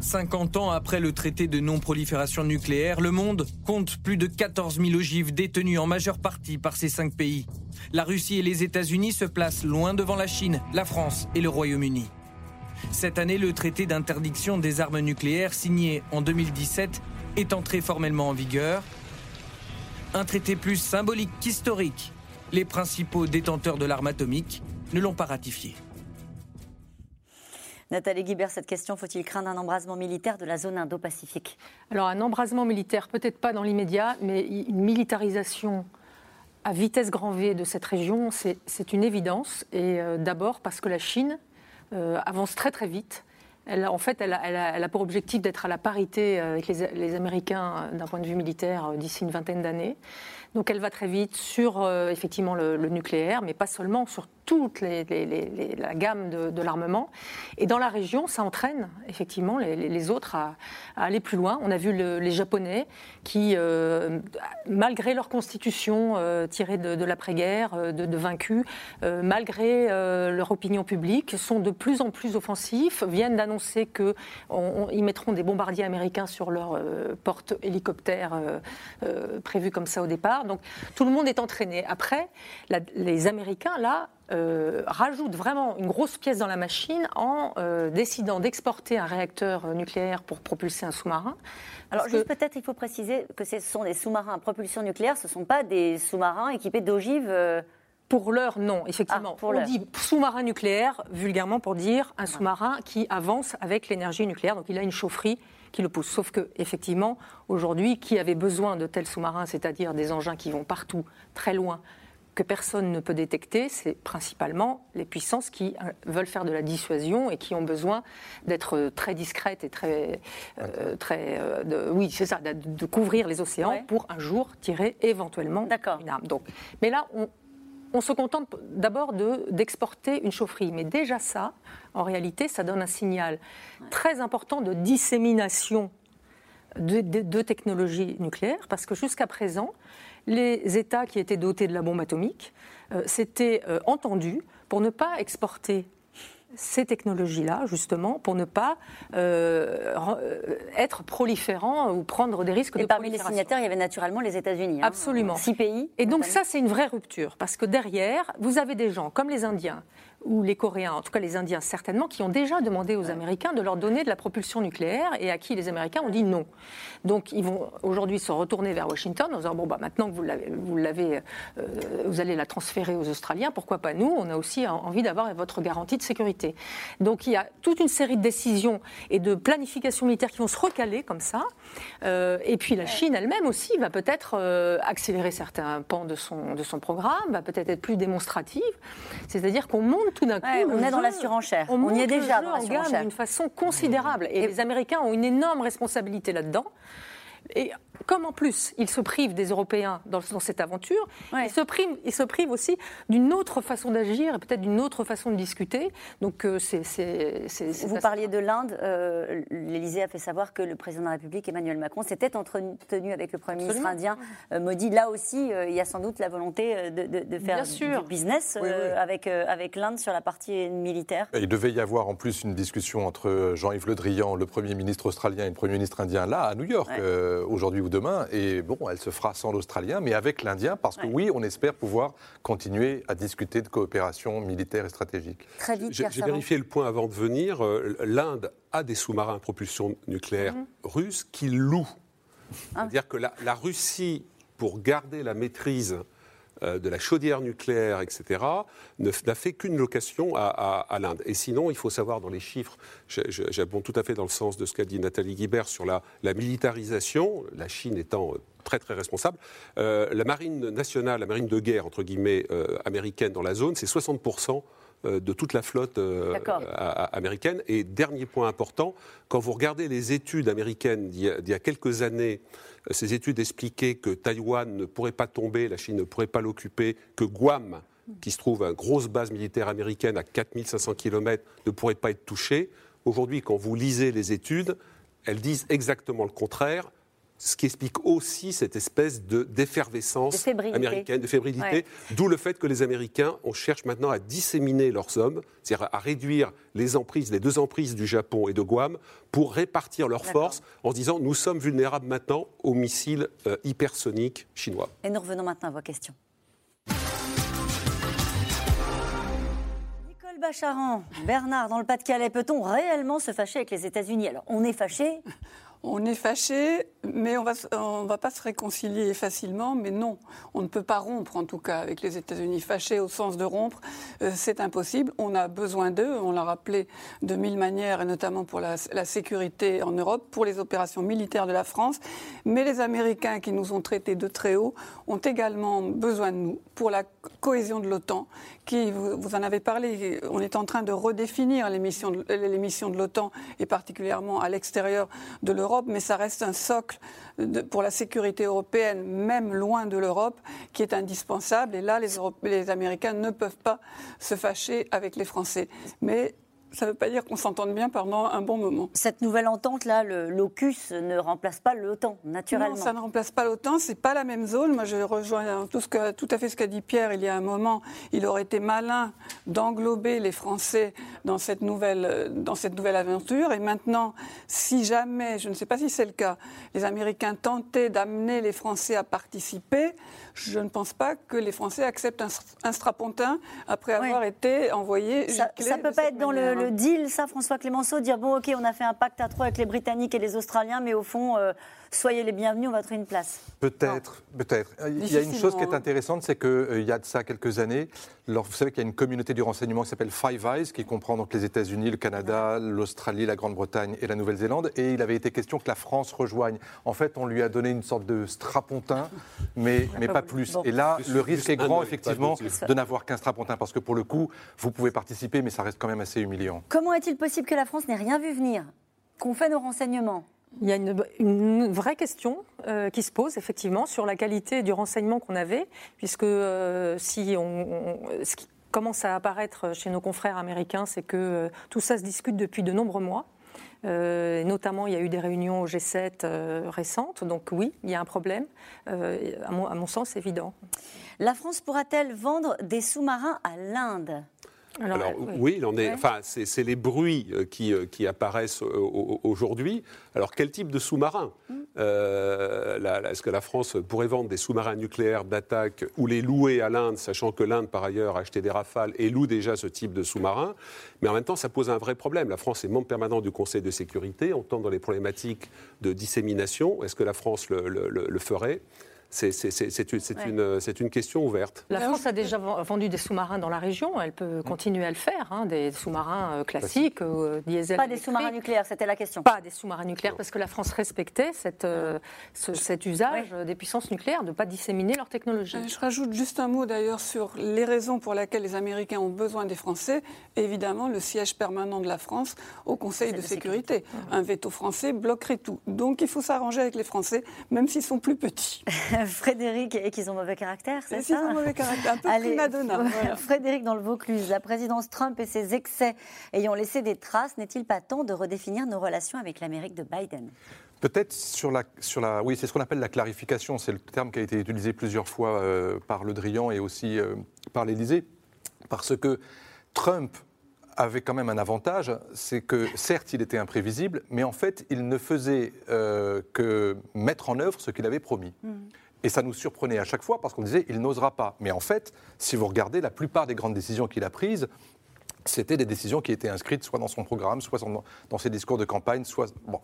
50 ans après le traité de non-prolifération nucléaire, le monde compte plus de 14 000 ogives détenues en majeure partie par ces 5 pays. La Russie et les États-Unis se placent loin devant la Chine, la France et le Royaume-Uni. Cette année, le traité d'interdiction des armes nucléaires signé en 2017 est entré formellement en vigueur. Un traité plus symbolique qu'historique. Les principaux détenteurs de l'arme atomique ne l'ont pas ratifié. Nathalie Guibert, cette question, faut-il craindre un embrasement militaire de la zone Indo-Pacifique ? Alors un embrasement militaire, peut-être pas dans l'immédiat, mais une militarisation à vitesse grand V de cette région, c'est une évidence. Et d'abord parce que la Chine avance très très vite. Elle a pour objectif d'être à la parité avec les Américains d'un point de vue militaire d'ici une vingtaine d'années. Donc elle va très vite sur effectivement le nucléaire, mais pas seulement, sur toute la gamme de l'armement. Et dans la région, ça entraîne effectivement les autres à aller plus loin. On a vu les Japonais qui, malgré leur constitution tirée de l'après-guerre, de vaincus, malgré leur opinion publique, sont de plus en plus offensifs, viennent d'annoncer qu'ils mettront des bombardiers américains sur leur porte-hélicoptère prévu comme ça au départ. Donc tout le monde est entraîné. Après, les Américains, là, rajoutent vraiment une grosse pièce dans la machine en décidant d'exporter un réacteur nucléaire pour propulser un sous-marin. Alors, juste peut-être, il faut préciser que ce sont des sous-marins à propulsion nucléaire, ce ne sont pas des sous-marins équipés d'ogives. Pour l'heure, non, effectivement. Ah, on dit sous-marin nucléaire, vulgairement pour dire un sous-marin qui avance avec l'énergie nucléaire. Donc, il a une chaufferie qui le pousse. Sauf que, effectivement, aujourd'hui, qui avait besoin de tels sous-marins, c'est-à-dire des engins qui vont partout, très loin, que personne ne peut détecter, c'est principalement les puissances qui veulent faire de la dissuasion et qui ont besoin d'être très discrètes et de couvrir les océans pour un jour tirer éventuellement une arme. Donc, mais là, on se contente d'abord d'exporter une chaufferie. Mais déjà ça, en réalité, ça donne un signal très important de dissémination de technologie nucléaire, parce que jusqu'à présent, les États qui étaient dotés de la bombe atomique s'étaient entendus pour ne pas exporter ces technologies-là, justement, pour ne pas être proliférants ou prendre des risques de prolifération. Et parmi les signataires, il y avait naturellement les États-Unis. Absolument. 6 pays. Et donc ça, c'est une vraie rupture, parce que derrière, vous avez des gens comme les Indiens, ou les Coréens, en tout cas les Indiens certainement, qui ont déjà demandé aux Américains de leur donner de la propulsion nucléaire et à qui les Américains ont dit non. Donc ils vont aujourd'hui se retourner vers Washington en disant, bon, bah, maintenant que vous allez la transférer aux Australiens, pourquoi pas nous? On a aussi envie d'avoir votre garantie de sécurité. Donc il y a toute une série de décisions et de planifications militaires qui vont se recaler comme ça. Et puis la Chine elle-même aussi va peut-être accélérer certains pans de son programme, va peut-être être plus démonstrative. C'est-à-dire qu'on monte tout d'un coup, on est dans la surenchère. On y est déjà dans la surenchère d'une façon considérable. Et les Américains ont une énorme responsabilité là-dedans. Et comme en plus, ils se privent des Européens dans cette aventure, ils se privent aussi d'une autre façon d'agir et peut-être d'une autre façon de discuter. Donc, Vous parliez de l'Inde. L'Élysée a fait savoir que le président de la République, Emmanuel Macron, s'était entretenu avec le Premier ministre indien Modi. Là aussi, il y a sans doute la volonté de faire du business avec l'Inde sur la partie militaire. Il devait y avoir en plus une discussion entre Jean-Yves Le Drian, le Premier ministre australien et le Premier ministre indien, là, à New York. Aujourd'hui ou demain, et bon, elle se fera sans l'Australien, mais avec l'Indien, parce que oui, on espère pouvoir continuer à discuter de coopération militaire et stratégique. Très vite, Pierre Servant. J'ai vérifié le point avant de venir. L'Inde a des sous-marins à propulsion nucléaire russes qui louent. C'est-à-dire que la Russie, pour garder la maîtrise de la chaudière nucléaire, etc., n'a fait qu'une location à l'Inde. Et sinon, il faut savoir dans les chiffres, j'abonde tout à fait dans le sens de ce qu'a dit Nathalie Guibert sur la militarisation, la Chine étant très très responsable, la marine nationale, la marine de guerre, entre guillemets, américaine dans la zone, c'est 60% de toute la flotte américaine. Et dernier point important, quand vous regardez les études américaines d'il y a quelques années, ces études expliquaient que Taïwan ne pourrait pas tomber, la Chine ne pourrait pas l'occuper, que Guam, qui se trouve à une grosse base militaire américaine à 4500 km, ne pourrait pas être touchée. Aujourd'hui, quand vous lisez les études, elles disent exactement le contraire. Ce qui explique aussi cette espèce d'effervescence américaine, de fébrilité, d'où le fait que les Américains, on cherche maintenant à disséminer leurs hommes, c'est-à-dire à réduire les deux emprises du Japon et de Guam, pour répartir leurs forces en se disant « nous sommes vulnérables maintenant aux missiles hypersoniques chinois ». Et nous revenons maintenant à vos questions. Nicole Bacharan, Bernard, dans le Pas-de-Calais, peut-on réellement se fâcher avec les États-Unis? Alors, on est fâché. On est fâché, mais on va pas se réconcilier facilement. Mais non, on ne peut pas rompre, en tout cas, avec les États-Unis. Fâché au sens de rompre, c'est impossible. On a besoin d'eux, on l'a rappelé de mille manières, et notamment pour la sécurité en Europe, pour les opérations militaires de la France. Mais les Américains, qui nous ont traités de très haut, ont également besoin de nous pour la cohésion de l'OTAN, qui, vous en avez parlé, on est en train de redéfinir les missions de l'OTAN, et particulièrement à l'extérieur de l'Europe, mais ça reste un socle pour la sécurité européenne, même loin de l'Europe, qui est indispensable. Et là, les Américains ne peuvent pas se fâcher avec les Français. Mais ça ne veut pas dire qu'on s'entende bien pendant un bon moment. Cette nouvelle entente-là, l'AUKUS, ne remplace pas l'OTAN, naturellement. Non, ça ne remplace pas l'OTAN, ce n'est pas la même zone. Moi, je rejoins tout à fait ce qu'a dit Pierre il y a un moment. Il aurait été malin d'englober les Français dans cette nouvelle aventure. Et maintenant, si jamais, je ne sais pas si c'est le cas, les Américains tentaient d'amener les Français à participer, je ne pense pas que les Français acceptent un strapontin après avoir été envoyés. Ça ne peut pas être dans le deal, ça, François Clémenceau, dire bon, ok, on a fait un pacte à trois avec les Britanniques et les Australiens, mais au fond, soyez les bienvenus, on va trouver une place. Peut-être. Il y a une chose qui est intéressante, c'est qu'il y a de ça quelques années, vous savez qu'il y a une communauté du renseignement qui s'appelle Five Eyes, qui comprend donc les États-Unis, le Canada, l'Australie, la Grande-Bretagne et la Nouvelle-Zélande, et il avait été question que la France rejoigne. En fait, on lui a donné une sorte de strapontin, mais pas plus. Bon. Et là, le risque est grand, effectivement, de n'avoir qu'un strapontin, parce que pour le coup, vous pouvez participer, mais ça reste quand même assez humiliant. Comment est-il possible que la France n'ait rien vu venir, qu'on fait nos renseignements ? Il y a une vraie question qui se pose, effectivement, sur la qualité du renseignement qu'on avait, puisque ce qui commence à apparaître chez nos confrères américains, c'est que tout ça se discute depuis de nombreux mois. Notamment, il y a eu des réunions au G7 récentes. Donc oui, il y a un problème, à mon sens, évident. La France pourra-t-elle vendre des sous-marins à l'Inde ? Alors oui, il en est. Enfin, c'est les bruits qui apparaissent aujourd'hui. Alors, quel type de sous-marin ? Est-ce que la France pourrait vendre des sous-marins nucléaires d'attaque ou les louer à l'Inde, sachant que l'Inde, par ailleurs, a acheté des Rafales et loue déjà ce type de sous-marin ? Mais en même temps, ça pose un vrai problème. La France est membre permanent du Conseil de sécurité. On tombe dans les problématiques de dissémination. Est-ce que la France le ferait ? C'est une question ouverte. La France a déjà vendu des sous-marins dans la région. Elle peut continuer à le faire, des sous-marins classiques, diesel. Pas des sous-marins nucléaires, c'était la question. Pas des sous-marins nucléaires, parce que la France respectait cet usage des puissances nucléaires, de ne pas disséminer leur technologie. Je rajoute juste un mot d'ailleurs sur les raisons pour lesquelles les Américains ont besoin des Français. Évidemment, le siège permanent de la France au Conseil de sécurité. Un veto français bloquerait tout. Donc il faut s'arranger avec les Français, même s'ils sont plus petits. Frédéric, et qu'ils ont mauvais caractère, c'est ça ? Ils ont mauvais caractère, un peu prima donna. Voilà. Frédéric dans le Vaucluse, la présidence Trump et ses excès ayant laissé des traces, n'est-il pas temps de redéfinir nos relations avec l'Amérique de Biden ? Peut-être oui, c'est ce qu'on appelle la clarification, c'est le terme qui a été utilisé plusieurs fois par Le Drian et aussi par l'Élysée, parce que Trump avait quand même un avantage, c'est que certes il était imprévisible, mais en fait il ne faisait que mettre en œuvre ce qu'il avait promis. Et ça nous surprenait à chaque fois parce qu'on disait il n'osera pas. Mais en fait, si vous regardez la plupart des grandes décisions qu'il a prises, c'était des décisions qui étaient inscrites soit dans son programme, soit dans ses discours de campagne, soit... Bon.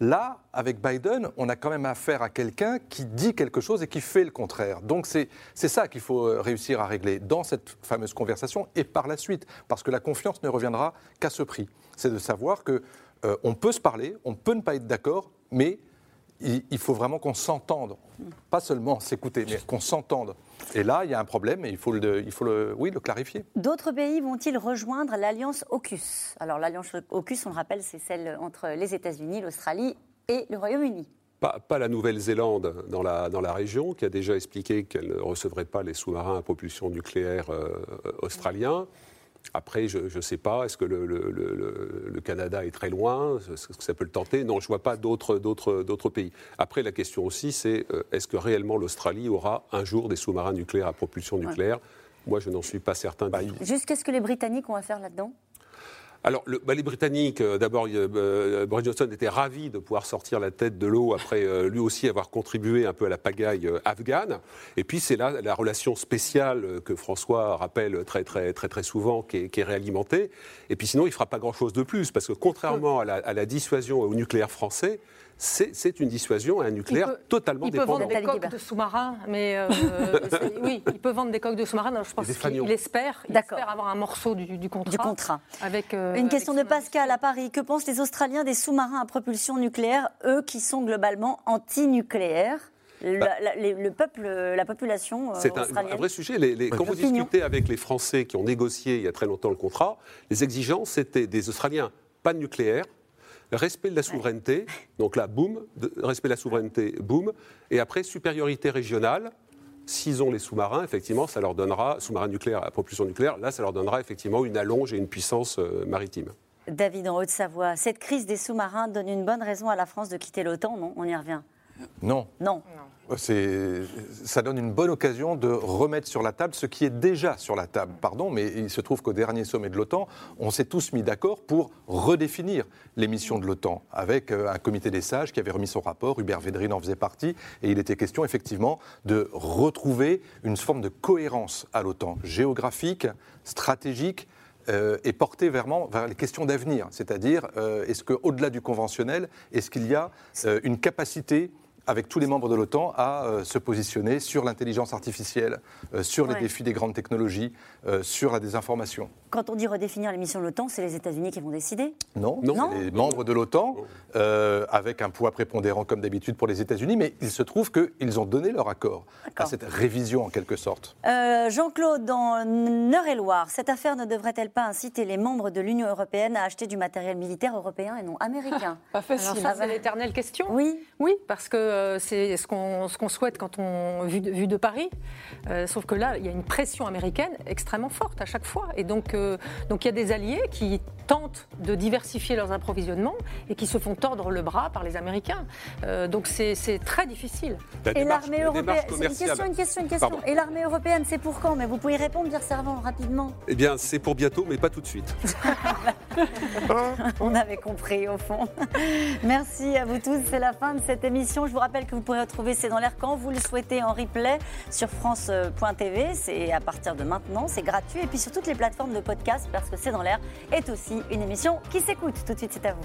Là, avec Biden, on a quand même affaire à quelqu'un qui dit quelque chose et qui fait le contraire. Donc c'est ça qu'il faut réussir à régler dans cette fameuse conversation et par la suite, parce que la confiance ne reviendra qu'à ce prix. C'est de savoir qu'on peut se parler, on peut ne pas être d'accord, mais il faut vraiment qu'on s'entende. Pas seulement s'écouter, mais qu'on s'entende. Et là, il y a un problème et il faut le clarifier. D'autres pays vont-ils rejoindre l'alliance AUKUS ? Alors l'alliance AUKUS, on le rappelle, c'est celle entre les États-Unis, l'Australie et le Royaume-Uni. Pas la Nouvelle-Zélande dans la région, qui a déjà expliqué qu'elle ne recevrait pas les sous-marins à propulsion nucléaire australiens. Après, je ne sais pas, est-ce que le Canada est très loin ? Est-ce que ça peut le tenter ? Non, je ne vois pas d'autres pays. Après, la question aussi, c'est est-ce que réellement l'Australie aura un jour des sous-marins nucléaires à propulsion nucléaire ? Moi, je n'en suis pas certain. Qu'est-ce que les Britanniques ont à faire là-dedans ? Alors, les Britanniques, d'abord, Boris Johnson était ravi de pouvoir sortir la tête de l'eau après lui aussi avoir contribué un peu à la pagaille afghane. Et puis, c'est là la relation spéciale que François rappelle très, très, très, très souvent, qui est réalimentée. Et puis sinon, il ne fera pas grand-chose de plus, parce que contrairement à la dissuasion au nucléaire français, c'est une dissuasion à un nucléaire totalement dépendant. Il peut vendre des coques de sous-marins, mais oui, il peut vendre des coques de sous-marins. Non, je pense qu'il espère avoir un morceau du contrat. Avec, une question de Pascal à Paris. Que pensent les Australiens des sous-marins à propulsion nucléaire, eux qui sont globalement anti-nucléaires ? la population australienne. C'est un vrai sujet. Quand vous discutez avec les Français qui ont négocié il y a très longtemps le contrat, les exigences étaient des Australiens, pas de nucléaire, respect de la souveraineté, donc là, boum, respect de la souveraineté, boum, et après, supériorité régionale. S'ils ont les sous-marins, effectivement, ça leur donnera, sous-marins nucléaires à propulsion nucléaire, là, ça leur donnera effectivement une allonge et une puissance maritime. David, en Haute-Savoie, cette crise des sous-marins donne une bonne raison à la France de quitter l'OTAN, non ? On y revient. Non. Ça donne une bonne occasion de remettre sur la table ce qui est déjà sur la table. Pardon, mais il se trouve qu'au dernier sommet de l'OTAN, on s'est tous mis d'accord pour redéfinir les missions de l'OTAN, avec un comité des sages qui avait remis son rapport, Hubert Védrine en faisait partie, et il était question effectivement de retrouver une forme de cohérence à l'OTAN, géographique, stratégique, et porté vraiment vers les questions d'avenir. C'est-à-dire, est-ce qu'au-delà du conventionnel, est-ce qu'il y a une capacité avec tous les membres de l'OTAN, à se positionner sur l'intelligence artificielle, sur les défis des grandes technologies, sur la désinformation. Quand on dit redéfinir les missions de l'OTAN, c'est les États-Unis qui vont décider ? Non, c'est les membres de l'OTAN, avec un poids prépondérant comme d'habitude pour les États-Unis, mais il se trouve qu'ils ont donné leur accord à cette révision en quelque sorte. Jean-Claude, dans Eure-et-Loir, cette affaire ne devrait-elle pas inciter les membres de l'Union européenne à acheter du matériel militaire européen et non américain ? Pas facile. Alors, c'est l'éternelle question. Oui, parce que c'est ce qu'on souhaite quand on vu de Paris, sauf que là il y a une pression américaine extrêmement forte à chaque fois, et donc il y a des alliés qui tentent de diversifier leurs approvisionnements et qui se font tordre le bras par les Américains, donc c'est très difficile. L'armée européenne, c'est une question. Pardon. Et l'armée européenne, c'est pour quand ? Mais vous pouvez répondre, Pierre Servant, rapidement. Eh bien, c'est pour bientôt, mais pas tout de suite. On avait compris au fond. Merci à vous tous, c'est la fin de cette émission. Je vous rappelle que vous pourrez retrouver C'est dans l'air quand vous le souhaitez en replay sur France.tv. C'est à partir de maintenant, c'est gratuit. Et puis sur toutes les plateformes de podcast, parce que C'est dans l'air est aussi une émission qui s'écoute. Tout de suite, c'est à vous.